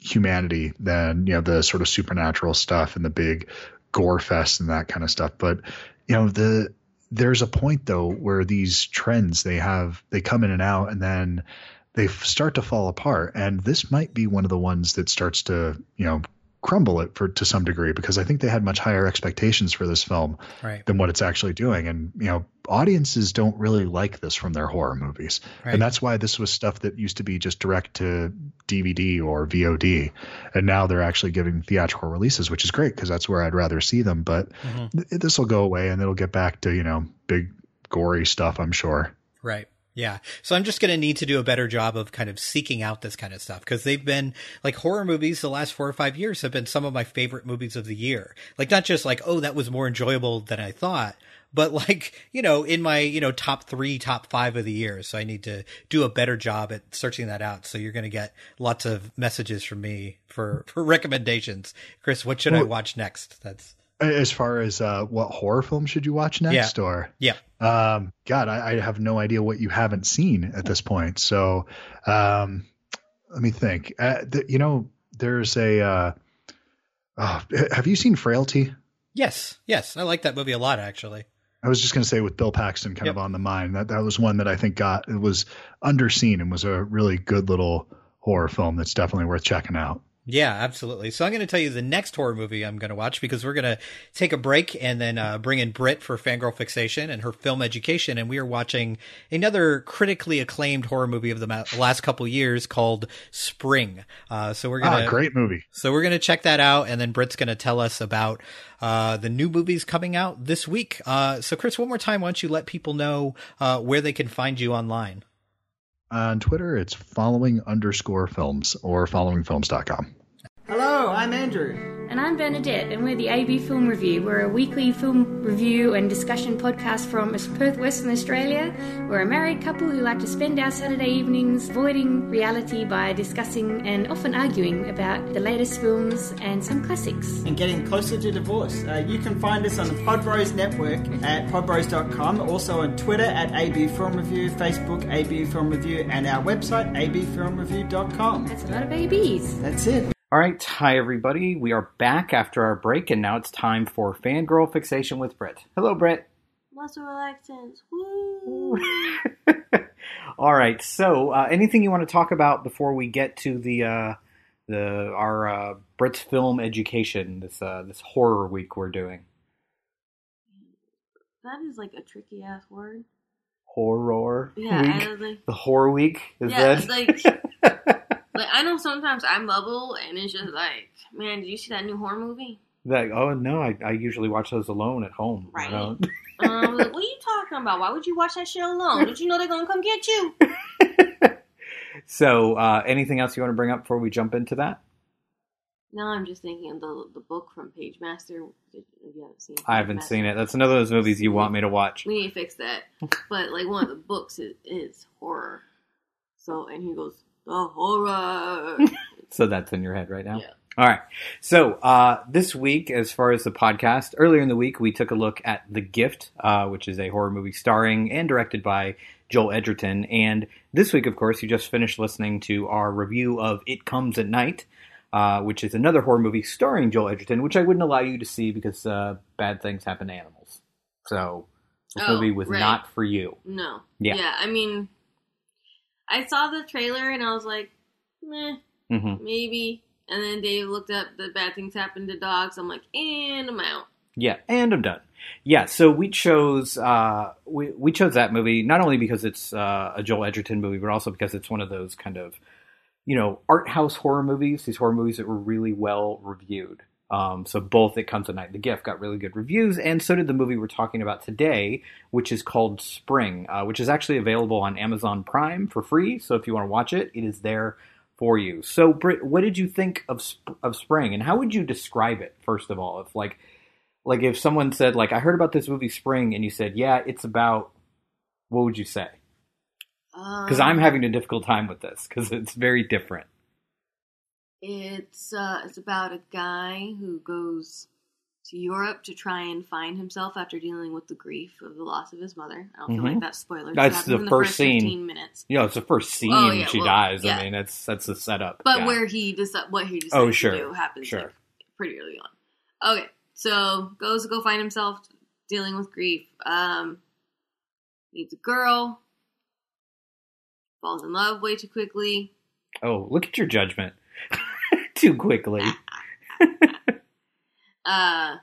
humanity than, you know, the sort of supernatural stuff and the big gore fest and that kind of stuff. But, you know, the... There's a point though where these trends they have they come in and out and then they start to fall apart, and this might be one of the ones that starts to, you know, crumble it for to some degree, because I think they had much higher expectations for this film right. than what it's actually doing, and you know, audiences don't really like this from their horror movies right. and that's why this was stuff that used to be just direct to D V D or V O D, and now they're actually giving theatrical releases, which is great because that's where I'd rather see them, but mm-hmm. th- this will go away and it'll get back to, you know, big gory stuff, I'm sure. Right. Yeah. So I'm just going to need to do a better job of kind of seeking out this kind of stuff, because they've been like horror movies the last four or five years have been some of my favorite movies of the year. Like not just like, oh, that was more enjoyable than I thought, but like, you know, in my, you know, top three, top five of the year. So I need to do a better job at searching that out. So you're going to get lots of messages from me for, for recommendations. Chris, what should well, I watch next? That's as far as uh, what horror film should you watch next? Yeah. Or yeah. Um, God, I, I have no idea what you haven't seen at this point. So um, let me think, uh, the, you know, there's a, uh, oh, have you seen Frailty? Yes. Yes. I like that movie a lot, actually. I was just going to say with Bill Paxton kind yep. of on the mind, that that was one that I think got, it was underseen and was a really good little horror film. That's definitely worth checking out. Yeah, absolutely. So I'm going to tell you the next horror movie I'm going to watch, because we're going to take a break and then uh, bring in Britt for Fangirl Fixation and her film education. And we are watching another critically acclaimed horror movie of the ma- last couple years called Spring. Uh, so we're going to ah, great movie. So we're going to check that out. And then Britt's going to tell us about uh, the new movies coming out this week. Uh, so, Chris, one more time, why don't you let people know uh, where they can find you online? On Twitter, it's following underscore films or following films dot com. Hello, I'm Andrew. And I'm Bernadette, and we're the A B Film Review. We're a weekly film review and discussion podcast from Perth, Western Australia. We're a married couple who like to spend our Saturday evenings avoiding reality by discussing and often arguing about the latest films and some classics. And getting closer to divorce. Uh, you can find us on the Podrose Network at podrose dot com, also on Twitter at A B Film Review, Facebook A B Film Review, and our website a b film review dot com. That's a lot of A Bs. That's it. All right. Hi, everybody. We are back after our break, and now it's time for Fangirl Fixation with Britt. Hello, Britt. Muscle relaxants. Woo! All right. So uh, anything you want to talk about before we get to the uh, the our uh, Britt's film education, this uh, this horror week we're doing? That is like a tricky-ass word. Horror yeah, week? I was like, the horror week? Is yeah, that? It's like... Like, I know sometimes I mumble, and it's just like, man, did you see that new horror movie? Like, oh, no, I, I usually watch those alone at home. Right. You know? um, like, what are you talking about? Why would you watch that shit alone? Don't you know they're going to come get you? So, uh, anything else you want to bring up before we jump into that? No, I'm just thinking of the, the book from Page Master. If you haven't seen it. I haven't Master. seen it. That's another of those movies you want me to watch. We need to fix that. But, like, one of the books is, is horror. So, and he goes... The horror. So that's in your head right now? Yeah. All right. So uh, this week, as far as the podcast, earlier in the week, we took a look at The Gift, uh, which is a horror movie starring and directed by Joel Edgerton. And this week, of course, you just finished listening to our review of It Comes at Night, uh, which is another horror movie starring Joel Edgerton, which I wouldn't allow you to see because uh, bad things happen to animals. So this oh, movie was right. not for you. No. Yeah. Yeah, I mean... I saw the trailer and I was like, meh, mm-hmm. maybe. And then Dave looked up the bad things happen to dogs. I'm like, and I'm out. Yeah, and I'm done. Yeah, so we chose uh, we we chose that movie not only because it's uh, a Joel Edgerton movie, but also because it's one of those kind of, you know, art house horror movies. These horror movies that were really well reviewed. Um, so both It Comes at Night and The Gift got really good reviews, and so did the movie we're talking about today, which is called Spring, uh, which is actually available on Amazon Prime for free. So if you want to watch it, it is there for you. So Britt, what did you think of of Spring, and how would you describe it, first of all? If like, like if someone said, like, I heard about this movie Spring, and you said, yeah, it's about, what would you say? Because um, I'm having a difficult time with this, because it's very different. It's uh, it's about a guy who goes to Europe to try and find himself after dealing with the grief of the loss of his mother. I don't mm-hmm. feel like that's spoilers. That's the, the first scene. fifteen minutes. Yeah, it's the first scene oh, yeah, she well, dies. Yeah. I mean, that's that's the setup. But yeah. where he deci- what he decides oh, sure. to do happens sure. like, pretty early on. Okay, so goes to go find himself dealing with grief. Um, meets a girl. Falls in love way too quickly. Oh, look at your judgment. Too quickly. uh,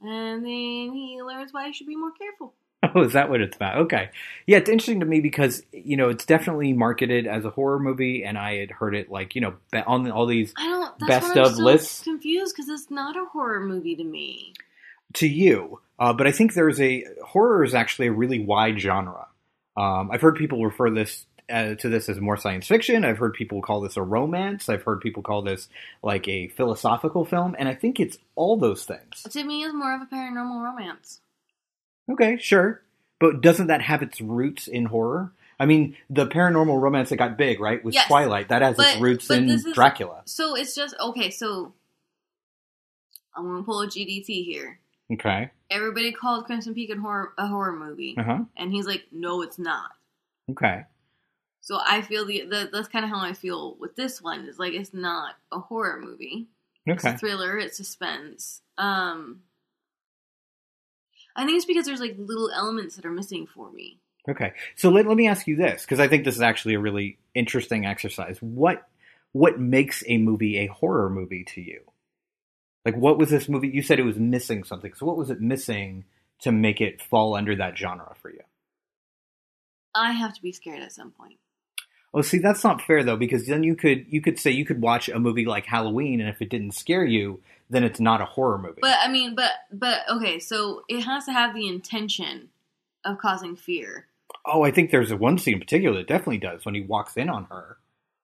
and then he learns why he should be more careful. Oh, is that what it's about? Okay. Yeah, it's interesting to me because, you know, it's definitely marketed as a horror movie, and I had heard it, like, you know, on all these I don't, that's best of so lists. I'm confused because it's not a horror movie to me. To you. Uh, but I think there's a horror is actually a really wide genre. Um, I've heard people refer this Uh, to this as more science fiction. I've heard people call this a romance. I've heard people call this like a philosophical film, and I think it's all those things. To me, it's more of a paranormal romance. Okay, sure. But doesn't that have its roots in horror? I mean, the paranormal romance that got big, right, with yes, Twilight, that has but, its roots in is, Dracula. So it's just, okay, so I'm going to pull a G D T here. Okay. Everybody called Crimson Peak a horror, a horror movie. Uh-huh. And he's like, no, it's not. Okay. So I feel the, the that's kind of how I feel with this one. It's like, it's not a horror movie. Okay. It's a thriller. It's suspense. Um, I think it's because there's like little elements that are missing for me. Okay. So let, let me ask you this, because I think this is actually a really interesting exercise. What what makes a movie a horror movie to you? Like, what was this movie? You said it was missing something. So what was it missing to make it fall under that genre for you? I have to be scared at some point. Oh, see, that's not fair, though, because then you could you could say you could watch a movie like Halloween, and if it didn't scare you, then it's not a horror movie. But, I mean, but, but okay, so it has to have the intention of causing fear. Oh, I think there's one scene in particular that definitely does, when he walks in on her,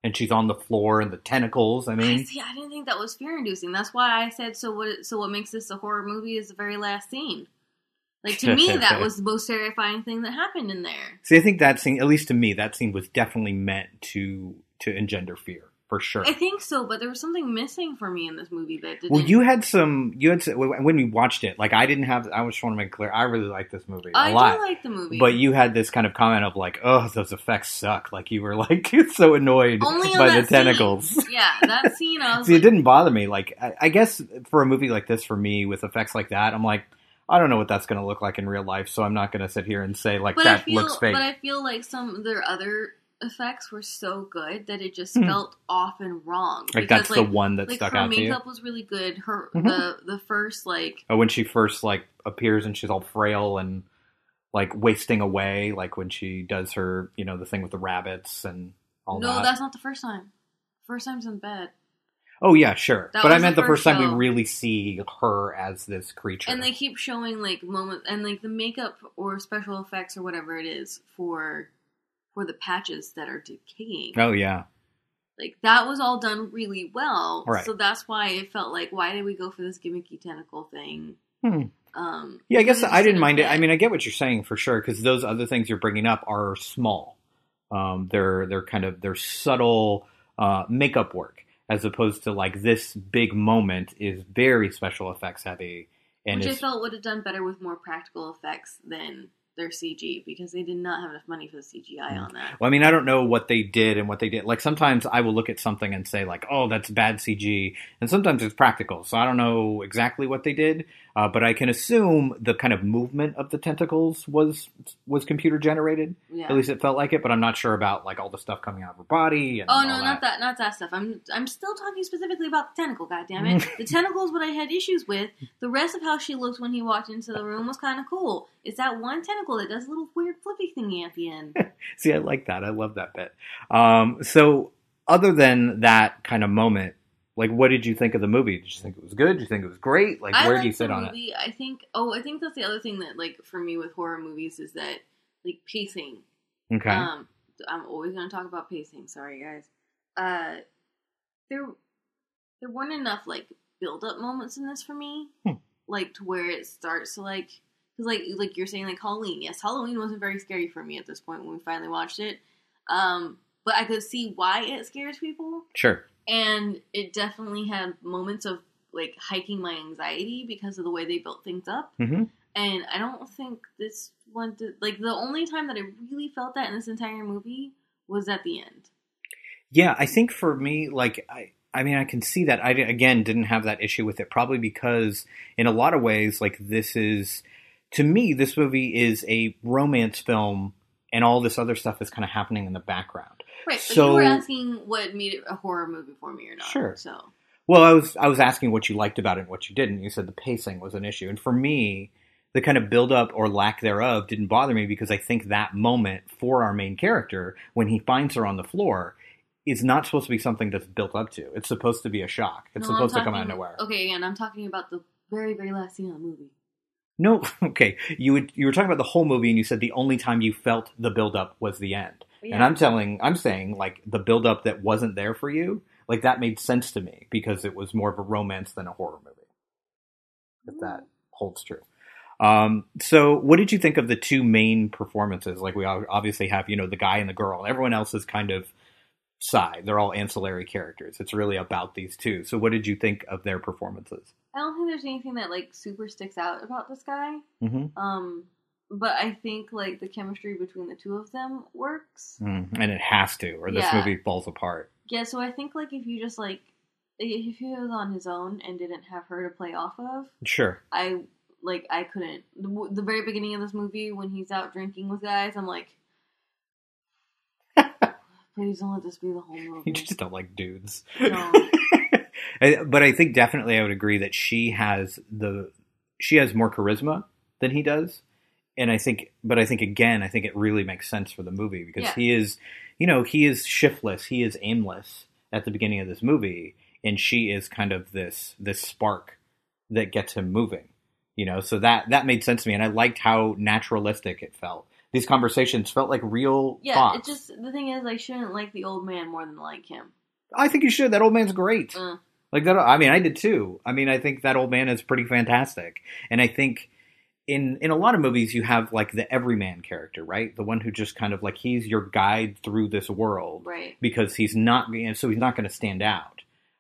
and she's on the floor, and the tentacles, I mean. I see, I didn't think that was fear-inducing. That's why I said, so what, so what makes this a horror movie is the very last scene. Like, to me, that was the most terrifying thing that happened in there. See, I think that scene, at least to me, that scene was definitely meant to to engender fear, for sure. I think so, but there was something missing for me in this movie that didn't... Well, you had some... You had some, when we watched it, like, I didn't have... I just want to make it clear, I really liked this movie a I lot. I do like the movie. But you had this kind of comment of, like, oh, those effects suck. Like, you were, like, so annoyed Only by the tentacles. Scene. Yeah, that scene, I was See, like, it didn't bother me. Like, I, I guess for a movie like this, for me, with effects like that, I'm like... I don't know what that's going to look like in real life, so I'm not going to sit here and say, like, but that feel, looks fake. But I feel like some of their other effects were so good that it just mm-hmm. felt off and wrong. Like, because, that's like, the one that like, stuck out to you? Her makeup was really good. Her mm-hmm. the, the first, like... Oh, when she first, like, appears and she's all frail and, like, wasting away, like, when she does her, you know, the thing with the rabbits and all no, that. No, that's not the first time. First time's in bed. Oh, yeah, sure. That but I meant the first, first time we really see her as this creature. And they keep showing, like, moments... And, like, the makeup or special effects or whatever it is for for the patches that are decaying. Oh, yeah. Like, that was all done really well. Right. So that's why it felt like, why did we go for this gimmicky tentacle thing? Hmm. Um, yeah, I guess I didn't mind it. I mean, I get what you're saying for sure, because those other things you're bringing up are small. Um, they're, they're kind of... They're subtle uh, makeup work. As opposed to, like, this big moment is very special effects heavy. And Which is, I felt would have done better with more practical effects than their C G, because they did not have enough money for the C G I mm. on that. Well, I mean, I don't know what they did and what they did. Like, sometimes I will look at something and say, like, oh, that's bad C G. And sometimes it's practical, so I don't know exactly what they did. Uh, but I can assume the kind of movement of the tentacles was was computer-generated. Yeah. At least it felt like it, but I'm not sure about, like, all the stuff coming out of her body. And oh, no, all that. not that not that stuff. I'm I'm still talking specifically about the tentacle, goddammit. The tentacle is what I had issues with. The rest of how she looked when he walked into the room was kind of cool. It's that one tentacle that does a little weird flippy thingy at the end. See, I like that. I love that bit. Um, so, other than that kind of moment, like, what did you think of the movie? Did you think it was good? Did you think it was great? Like, I where do you sit on movie. it? I think, oh, I think that's the other thing that, like, for me with horror movies is that, like, pacing. Okay. Um, I'm always going to talk about pacing. Sorry, guys. Uh, there, there weren't enough, like, build-up moments in this for me. Hmm. Like, to where it starts to, like, because, like, like, you're saying, like, Halloween. Yes, Halloween wasn't very scary for me at this point when we finally watched it. Um, but I could see why it scares people. Sure. And it definitely had moments of, like, hiking my anxiety because of the way they built things up. Mm-hmm. And I don't think this one did... Like, the only time that I really felt that in this entire movie was at the end. Yeah, I think for me, like, I, I mean, I can see that. I, again, didn't have that issue with it, probably because in a lot of ways, like, this is... To me, this movie is a romance film, and all this other stuff is kind of happening in the background. Right, but so, you were asking what made it a horror movie for me or not. Sure. So. Well, I was I was asking what you liked about it and what you didn't. You said the pacing was an issue. And for me, the kind of build-up or lack thereof didn't bother me because I think that moment for our main character, when he finds her on the floor, is not supposed to be something that's built up to. It's supposed to be a shock. It's no, supposed talking, to come out of nowhere. Okay, and I'm talking about the very, very last scene of the movie. No, okay. You would, you were talking about the whole movie, and you said the only time you felt the build-up was the end. Yeah. And I'm telling, I'm saying, like, the build-up that wasn't there for you, like, that made sense to me because it was more of a romance than a horror movie. If mm. that holds true. Um, so what did you think of the two main performances? Like, we obviously have, you know, the guy and the girl. Everyone else is kind of side. They're all ancillary characters. It's really about these two. So what did you think of their performances? I don't think there's anything that, like, super sticks out about this guy. Mm-hmm. Um, but I think, like, the chemistry between the two of them works. Mm-hmm. And it has to, or this yeah. movie falls apart. Yeah, so I think, like, if you just, like, if he was on his own and didn't have her to play off of... Sure. I... Like, I couldn't... The, the very beginning of this movie, when he's out drinking with guys, I'm like, please don't let this be the whole movie. You just don't like dudes. No. But I think definitely I would agree that she has the... She has more charisma than he does. And I think... But I think, again, I think it really makes sense for the movie. Because yeah. he is... You know, he is shiftless. He is aimless at the beginning of this movie. And she is kind of this this spark that gets him moving. You know, so that, that made sense to me, and I liked how naturalistic it felt. These conversations felt like real yeah, thoughts. Yeah, it's just, the thing is, I shouldn't like the old man more than like him. I think you should. That old man's great. Uh. Like that. I mean, I did too. I mean, I think that old man is pretty fantastic. And I think in, in a lot of movies, you have, like, the everyman character, right? The one who just kind of, like, he's your guide through this world. Right. Because he's not, you know, so he's not going to stand out.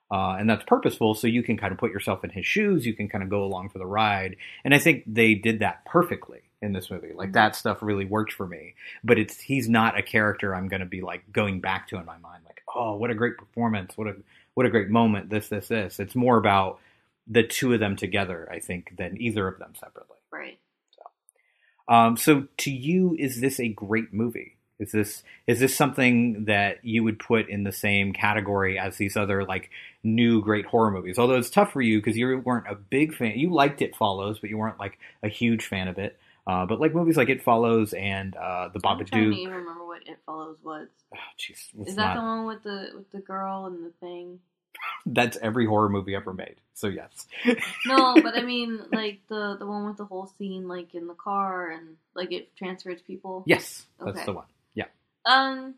Uh, and that's purposeful, so you can kind of put yourself in his shoes, you can kind of go along for the ride. And I think they did that perfectly in this movie. Like, mm-hmm. that stuff really worked for me. But it's he's not a character I'm going to be, like, going back to in my mind. Like, oh, what a great performance, what a what a great moment, this, this, this. It's more about the two of them together, I think, than either of them separately. Right. So, um, so to you, is this a great movie? Is this is this something that you would put in the same category as these other, like, new great horror movies? Although it's tough for you because you weren't a big fan. You liked It Follows, but you weren't, like, a huge fan of it. Uh, but, like, movies like It Follows and uh, The Babadook. I don't even remember what It Follows was. Oh, geez, is that not... the one with the with the girl and the thing? That's every horror movie ever made. So yes. No, but I mean, like, the, the one with the whole scene, like, in the car and, like, it transfers people. Yes, that's okay. The one. Um,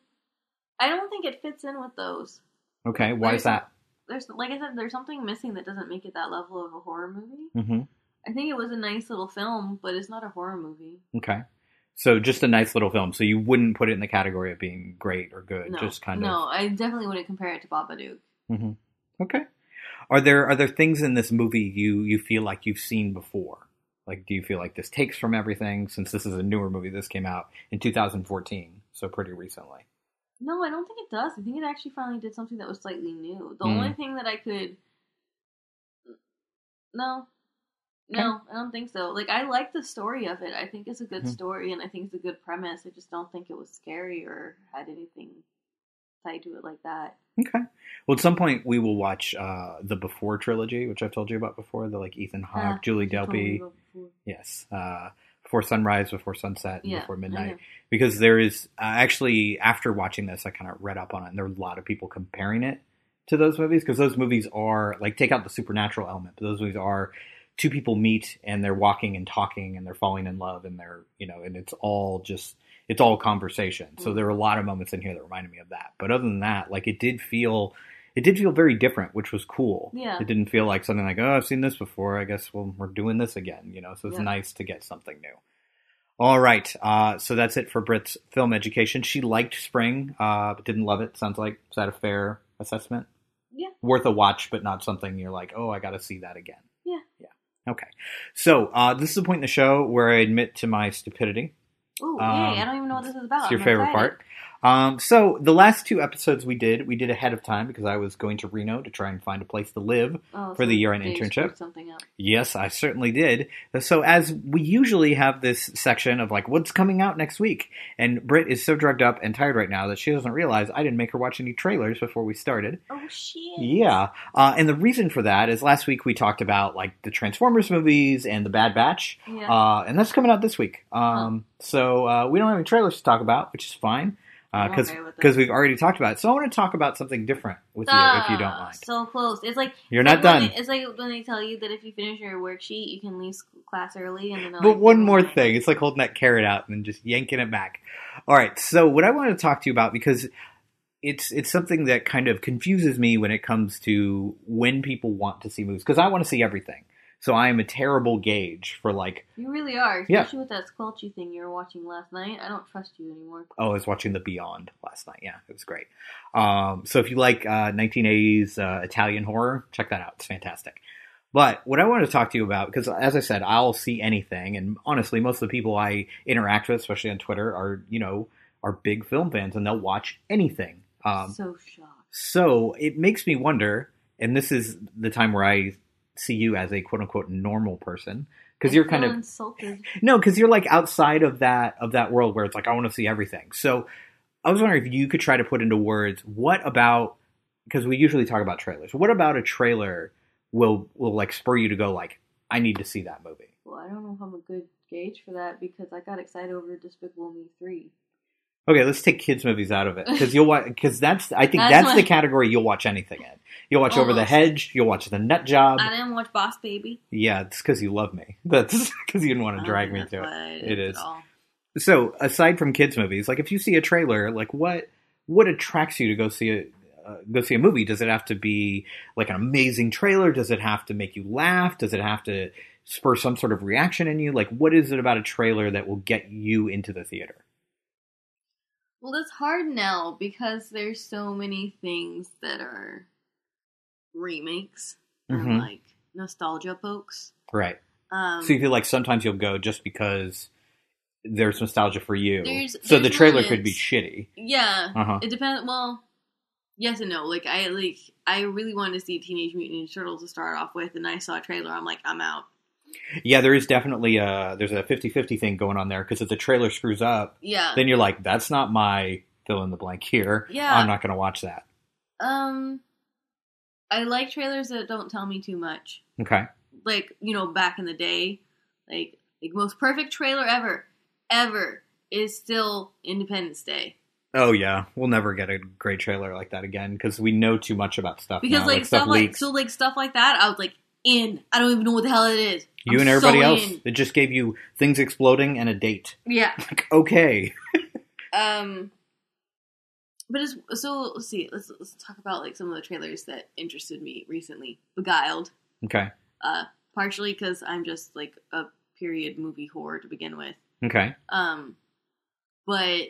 I don't think it fits in with those. Okay, why there's, is that? There's, like I said, there's something missing that doesn't make it that level of a horror movie. Mm-hmm. I think it was a nice little film, but it's not a horror movie. Okay, so just a nice little film. So you wouldn't put it in the category of being great or good. No, just kind of. No, I definitely wouldn't compare it to Babadook. Mm-hmm. Okay, are there are there things in this movie you you feel like you've seen before? Like, do you feel like this takes from everything? Since this is a newer movie, this came out in two thousand fourteen, so pretty recently. No, I don't think it does. I think it actually finally did something that was slightly new. The mm. only thing that I could... No. No, okay. I don't think so. Like, I like the story of it. I think it's a good mm-hmm. story, and I think it's a good premise. I just don't think it was scary or had anything tied to it like that. Okay. Well, at some point we will watch uh, the Before trilogy, which I've told you about before. The, like, Ethan Hawke, ah, Julie Delpy. Yes. Uh, Before Sunrise, Before Sunset, and yeah, Before Midnight. Because there is, uh, actually, after watching this, I kind of read up on it, and there are a lot of people comparing it to those movies. Because those movies are, like, take out the supernatural element, but those movies are two people meet, and they're walking and talking, and they're falling in love, and they're, you know, and it's all just... It's all conversation. So there were a lot of moments in here that reminded me of that. But other than that, like, it did feel, it did feel very different, which was cool. Yeah. It didn't feel like something like, oh, I've seen this before. I guess, well, we're doing this again, you know, so it's yeah. nice to get something new. All right. Uh, so that's it for Britt's film education. She liked Spring, uh, but didn't love it. Sounds like, is that a fair assessment? Yeah. Worth a watch, but not something you're like, oh, I got to see that again. Yeah. Yeah. Okay. So uh, this is the point in the show where I admit to my stupidity. Ooh, yay, um, I don't even know what this is about. It's your I'm favorite excited. part. Um, so the last two episodes we did, we did ahead of time because I was going to Reno to try and find a place to live oh, for so the year-end internship. Something up. Yes, I certainly did. So as we usually have this section of, like, what's coming out next week? And Britt is so drugged up and tired right now that she doesn't realize I didn't make her watch any trailers before we started. Oh, shit. Yeah. Uh, and the reason for that is last week we talked about, like, the Transformers movies and the Bad Batch. Yeah. Uh, and that's coming out this week. Um, huh. So uh, we don't have any trailers to talk about, which is fine. Because uh, okay we've already talked about it. So I want to talk about something different with ah, you if you don't mind. So close. It's like... You're not done. They, it's like when they tell you that if you finish your worksheet, you can leave class early. And then but like, one more night. thing. It's like holding that carrot out and then just yanking it back. All right. So what I wanted to talk to you about, because it's it's something that kind of confuses me when it comes to when people want to see movies. Because I want to see everything. So I am a terrible gauge for, like... You really are. Especially yeah. with that squelchy thing you were watching last night. I don't trust you anymore. Oh, I was watching The Beyond last night. Yeah, it was great. Um, so if you like uh, nineteen eighties uh, Italian horror, check that out. It's fantastic. But what I want to talk to you about, because as I said, I'll see anything. And honestly, most of the people I interact with, especially on Twitter, are, you know, are big film fans. And they'll watch anything. Um, so shocked. So it makes me wonder, and this is the time where I... see you as a quote unquote normal person, because you're kind of insulted. No, because you're like outside of that of that world where it's like I want to see everything. So I was wondering if you could try to put into words what about, because we usually talk about trailers. What about a trailer will will like spur you to go like I need to see that movie? Well, I don't know if I'm a good gauge for that because I got excited over Despicable Me three. Okay, let's take kids' movies out of it because you'll watch because that's I think that's, that's the category you'll watch anything in. You'll watch Almost. Over the Hedge. You'll watch The Nut Job. I didn't watch Boss Baby. Yeah, it's because you love me. That's because you didn't want to drag me to it. It is. So aside from kids' movies, like if you see a trailer, like what what attracts you to go see a uh, go see a movie? Does it have to be like an amazing trailer? Does it have to make you laugh? Does it have to spur some sort of reaction in you? Like what is it about a trailer that will get you into the theater? Well, that's hard now because there's so many things that are remakes and mm-hmm. like nostalgia pokes. Right. Um, so you feel like sometimes you'll go just because there's nostalgia for you. There's, so there's the trailer moments. Could be shitty. Yeah. Uh-huh. It depends. Well, yes and no. Like I like I really wanted to see Teenage Mutant Ninja Turtles to start off with, and I saw a trailer. I'm like, I'm out. Yeah, there is definitely a, there's a fifty-fifty thing going on there, because if the trailer screws up, yeah. then you're like, that's not my fill-in-the-blank here. Yeah. I'm not going to watch that. Um, I like trailers that don't tell me too much. Okay. Like, you know, back in the day, like, the most perfect trailer ever, ever, is still Independence Day. Oh, yeah. We'll never get a great trailer like that again, because we know too much about stuff Because, now. like, like stuff, stuff like, so, like, stuff like that, I was like, in. I don't even know what the hell it is. You I'm and everybody so else. In. It just gave you things exploding and a date. Yeah. Like, okay. um, but it's, so let's see. Let's let's talk about like some of the trailers that interested me recently. Beguiled. Okay. Uh, partially because I'm just like a period movie whore to begin with. Okay. Um, but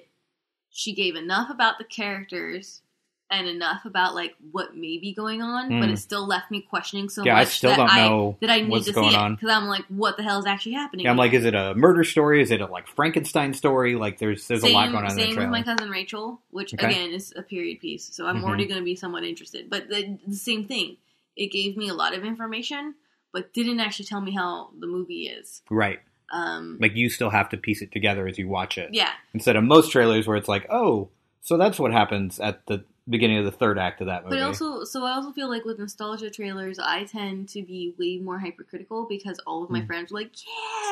she gave enough about the characters. And enough about like what may be going on, mm. but it still left me questioning so yeah, much I still that, don't I, know that I need to see it because I'm like, what the hell is actually happening? Yeah, I'm like, is it a murder story? Is it a like Frankenstein story? Like, there's there's same, a lot going on. Same in the trailer. With My Cousin Rachel, which okay. again is a period piece, so I'm mm-hmm. already going to be somewhat interested. But the, the same thing, it gave me a lot of information, but didn't actually tell me how the movie is. Right. Um, like you still have to piece it together as you watch it. Yeah. Instead of most trailers where it's like, oh, so that's what happens at the beginning of the third act of that movie. But also, so I also feel like with nostalgia trailers, I tend to be way more hypercritical because all of my mm. friends were like,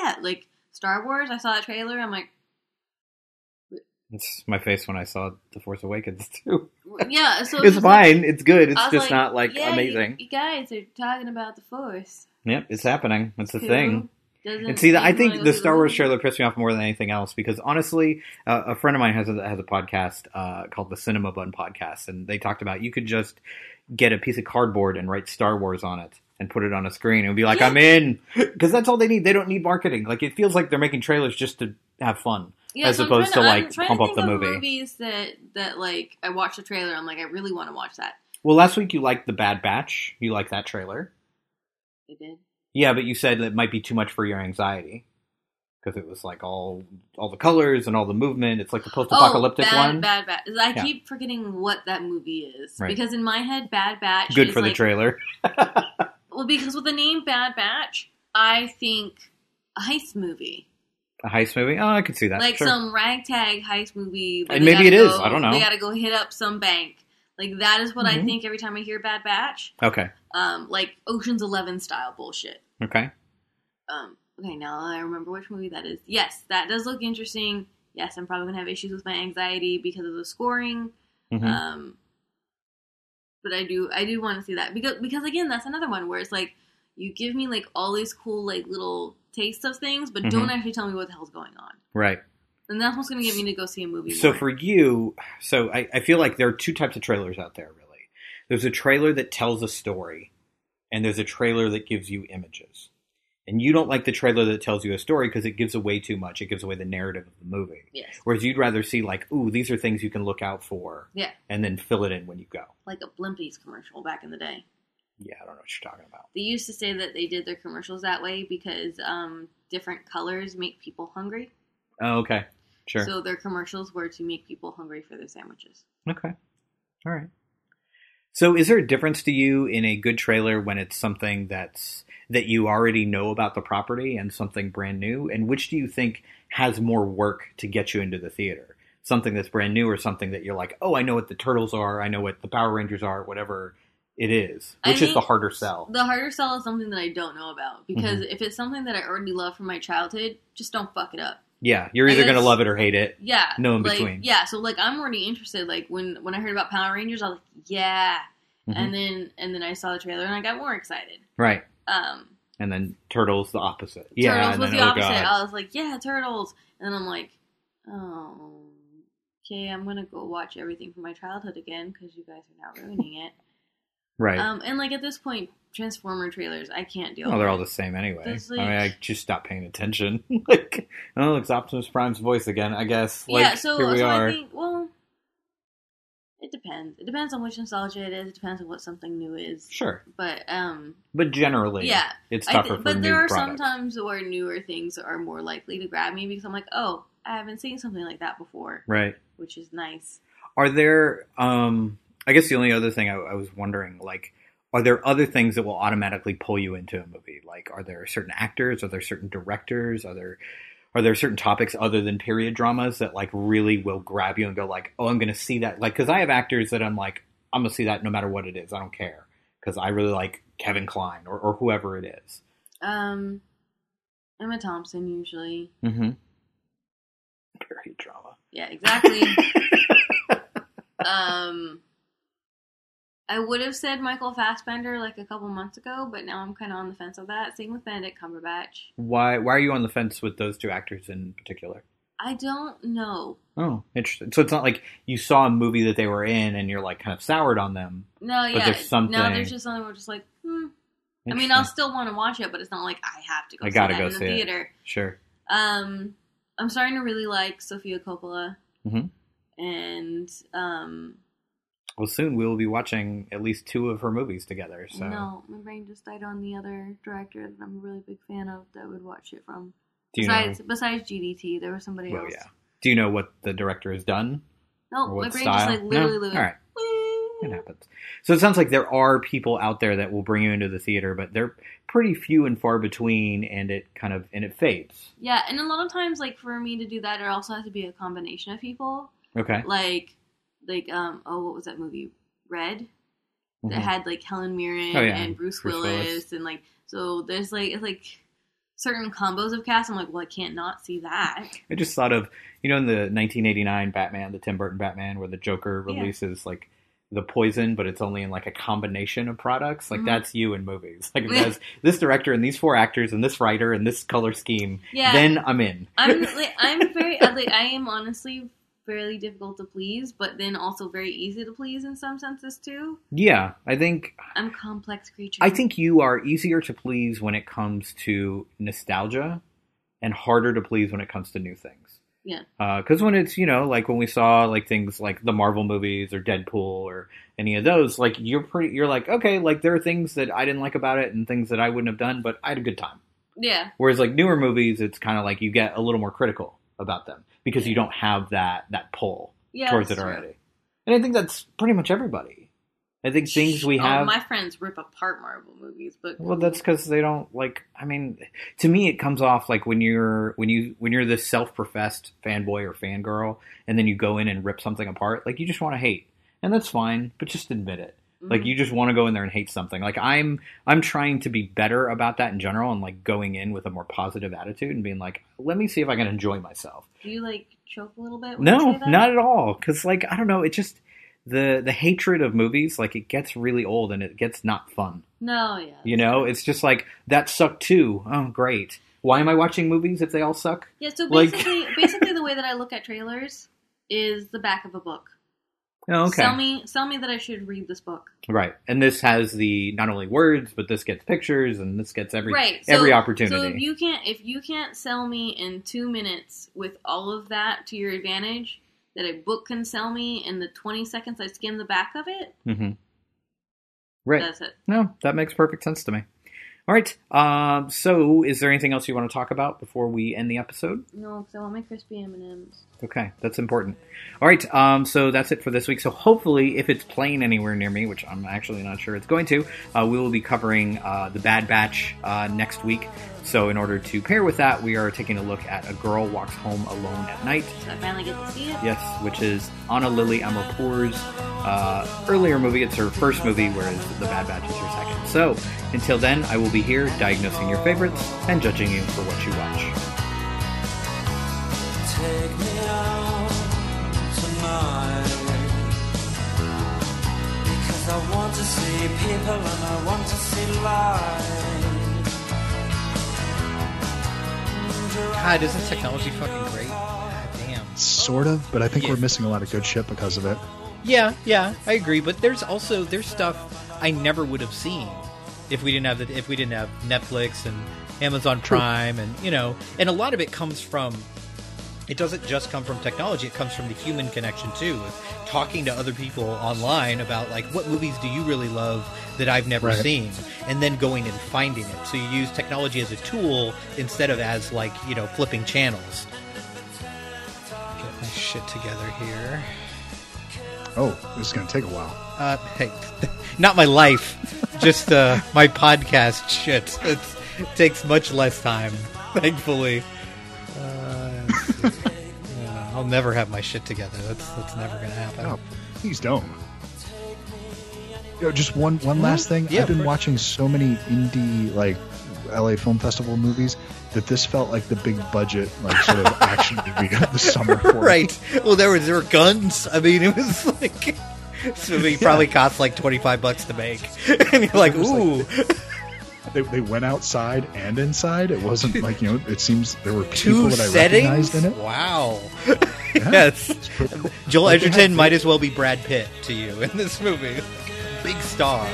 yeah! Like, Star Wars, I saw that trailer, I'm like... It's my face when I saw The Force Awakens, too. Yeah, so... it's fine, like, it's good, it's just like, not, like, yeah, amazing. You guys are talking about the Force. Yep, it's happening, it's a thing. Doesn't and see, the, I think the Star Wars trailer pissed me off more than anything else because, honestly, uh, a friend of mine has a, has a podcast uh, called the Cinema Bun Podcast, and they talked about you could just get a piece of cardboard and write Star Wars on it and put it on a screen and be like, yeah. I'm in! Because that's all they need. They don't need marketing. Like, it feels like they're making trailers just to have fun yeah, as so opposed to, to, like, pump to up the movie. Movies that, that, like, I watch a trailer, I'm like, I really want to watch that. Well, last week you liked The Bad Batch. You liked that trailer. I did. Yeah, but you said that it might be too much for your anxiety because it was like all all the colors and all the movement. It's like the post-apocalyptic oh, bad, one. Bad Batch. I yeah. keep forgetting what that movie is right. because in my head, Bad Batch. Good is for like, the trailer. Well, because with the name Bad Batch, I think a heist movie. A heist movie? Oh, I could see that. Like sure. some ragtag heist movie. And maybe it go, is. I don't know. They got to go hit up some bank. Like that is what mm-hmm. I think every time I hear Bad Batch. Okay. Um, like Ocean's Eleven style bullshit. Okay. Um, okay, now I remember which movie that is. Yes, that does look interesting. Yes, I'm probably going to have issues with my anxiety because of the scoring. Mm-hmm. Um, but I do I do want to see that. Because, because, again, that's another one where it's like, you give me, like, all these cool, like, little tastes of things, but mm-hmm. don't actually tell me what the hell's going on. Right. And that's what's going to get me to go see a movie. So more. For you, so I, I feel like there are two types of trailers out there, really. There's a trailer that tells a story. And there's a trailer that gives you images. And you don't like the trailer that tells you a story because it gives away too much. It gives away the narrative of the movie. Yes. Whereas you'd rather see like, ooh, these are things you can look out for. Yeah. And then fill it in when you go. Like a Blimpies commercial back in the day. Yeah, I don't know what you're talking about. They used to say that they did their commercials that way because um, different colors make people hungry. Oh, okay. Sure. So their commercials were to make people hungry for their sandwiches. Okay. All right. So is there a difference to you in a good trailer when it's something that's that you already know about the property and something brand new? And which do you think has more work to get you into the theater? Something that's brand new or something that you're like, oh, I know what the Turtles are. I know what the Power Rangers are, whatever it is. Which is the harder sell? The harder sell is something that I don't know about. Because mm-hmm. if it's something that I already love from my childhood, just don't fuck it up. Yeah, you're either going to love it or hate it. Yeah. No in like, between. Yeah, so, like, I'm already interested. Like, when, when I heard about Power Rangers, I was like, yeah. Mm-hmm. And then and then I saw the trailer, and I got more excited. Right. Um. And then Turtles, the opposite. Turtles yeah, was then, the oh opposite. God. I was like, yeah, Turtles. And then I'm like, oh, okay, I'm going to go watch everything from my childhood again, because you guys are now ruining it. Right. Um. And, like, at this point, Transformer trailers, I can't deal oh, with. Oh, they're all the same anyway. Like, I mean, I just stopped paying attention. Like, oh, it's Optimus Prime's voice again, I guess. Like, yeah, so, here we so are. I think, well, it depends. It depends on which nostalgia it is. It depends on what something new is. Sure. But, um... But generally, yeah, it's tougher I th- for But new there are products. Sometimes where newer things are more likely to grab me because I'm like, oh, I haven't seen something like that before. Right. Which is nice. Are there, um... I guess the only other thing I, I was wondering, like, are there other things that will automatically pull you into a movie? Like, are there certain actors? Are there certain directors? Are there are there certain topics other than period dramas that, like, really will grab you and go, like, oh, I'm going to see that? Like, because I have actors that I'm like, I'm going to see that no matter what it is. I don't care. Because I really like Kevin Kline or, or whoever it is. Um, Emma Thompson, usually. Mm-hmm. Period drama. Yeah, exactly. um... I would have said Michael Fassbender like a couple months ago, but now I'm kind of on the fence with that. Same with Benedict Cumberbatch. Why Why are you on the fence with those two actors in particular? I don't know. Oh, interesting. So it's not like you saw a movie that they were in and you're like kind of soured on them. No, yeah. But there's something... No, there's just something we're just like, hmm. I mean, I'll still want to watch it, but it's not like I have to go I see gotta that go in the see theater. It. Sure. Um, I'm starting to really like Sofia Coppola. Mm-hmm. And... um. Well, soon we will be watching at least two of her movies together. So. No, my brain just died on the other director that I'm a really big fan of that I would watch it from. Do you besides, know? Besides G D T, there was somebody well, else. Yeah. Do you know what the director has done? No, nope, my brain style? just like literally no? literally. All right. It happens. So it sounds like there are people out there that will bring you into the theater, but they're pretty few and far between, and it kind of and it fades. Yeah, and a lot of times, like for me to do that, it also has to be a combination of people. Okay. Like. Like, um, oh, what was that movie? Red? Mm-hmm. That had, like, Helen Mirren oh, yeah. and Bruce, Bruce Willis, Willis. And, like, so there's, like, it's, like, certain combos of cast. I'm like, well, I can't not see that. I just thought of, you know, in the nineteen eighty-nine Batman, the Tim Burton Batman, where the Joker releases, yeah. like, the poison, but it's only in, like, a combination of products. Like, mm-hmm. that's you in movies. Like, if it has this director and these four actors and this writer and this color scheme, yeah. then I'm in. I'm, like, I'm very, like, I am honestly... fairly difficult to please, but then also very easy to please in some senses too. Yeah, I think... I'm a complex creature. I think you are easier to please when it comes to nostalgia and harder to please when it comes to new things. Yeah. Because uh, when it's, you know, like when we saw like things like the Marvel movies or Deadpool or any of those, like you're pretty, you're like, okay, like there are things that I didn't like about it and things that I wouldn't have done, but I had a good time. Yeah. Whereas like newer movies, it's kind of like you get a little more critical about them. Because you don't have that, that pull yeah, towards it already. True. And I think that's pretty much everybody. I think things we have... Oh, my friends rip apart Marvel movies, but... Well, that's because they don't, like... I mean, to me, it comes off like when you're when you, when you're this self-professed fanboy or fangirl, and then you go in and rip something apart. Like, you just want to hate. And that's fine, but just admit it. Mm-hmm. Like, you just want to go in there and hate something. Like, I'm I'm trying to be better about that in general and, like, going in with a more positive attitude and being like, let me see if I can enjoy myself. Do you, like, choke a little bit when you say that? No, not at all. Because, like, I don't know. It just, the, the hatred of movies, like, it gets really old and it gets not fun. No, yeah. You know? It's just like, that sucked too. Oh, great. Why am I watching movies if they all suck? Yeah, so basically, like... basically the way that I look at trailers is the back of a book. Oh, okay. Sell me, sell me that I should read this book. Right. And this has the, not only words, but this gets pictures and this gets every, right. so, every opportunity. So if you can't, if you can't sell me in two minutes with all of that to your advantage, that a book can sell me in the twenty seconds I skim the back of it. Mm-hmm. Right. That's it. No, that makes perfect sense to me. All right. Um, so is there anything else you want to talk about before we end the episode? No, because I want my crispy M and M's. Okay, that's important. All right, um, so that's it for this week. So hopefully, if it's playing anywhere near me, which I'm actually not sure it's going to, uh, we will be covering uh, The Bad Batch uh, next week. So in order to pair with that, we are taking a look at A Girl Walks Home Alone at Night. So I finally get to see it? Yes, which is Anna Lily Amirpour's uh, earlier movie. It's her first movie, whereas The Bad Batch is her second. So until then, I will be here diagnosing your favorites and judging you for what you watch. Take me out tonight, because I want to see people and I want to see life. God, isn't technology fucking great? God damn. Sort of, but I think yeah. we're missing a lot of good shit because of it. Yeah, yeah, I agree. But there's also there's stuff I never would have seen if we didn't have the, if we didn't have Netflix and Amazon Prime, and you know, and a lot of it comes from. It doesn't just come from technology. It comes from the human connection, too. Talking to other people online about, like, what movies do you really love that I've never right. seen? And then going and finding it. So you use technology as a tool instead of as, like, you know, flipping channels. Get my shit together here. Oh, this is going to take a while. Uh, hey, not my life. Just uh, my podcast shit. It's, it takes much less time, thankfully. Yeah, I'll never have my shit together. That's that's never going to happen. No, please don't. You know, just one, one last thing. Yeah, I've been watching so many indie, like, L A Film Festival movies that this felt like the big budget, like, sort of action movie of the summer. For right. Me. Well, there, was, there were guns. I mean, it was like... This movie yeah. probably cost, like, twenty-five bucks to make. And you're like, ooh... Like, They, they went outside and inside. It wasn't like, you know, it seems there were people two that I settings? Recognized in it. Wow. Yeah, yes. Cool. Joel like Edgerton might as well be Brad Pitt to you in this movie. Big star.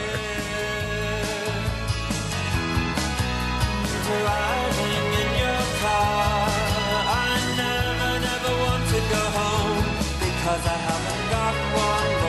I never, never want to go home because I haven't got one.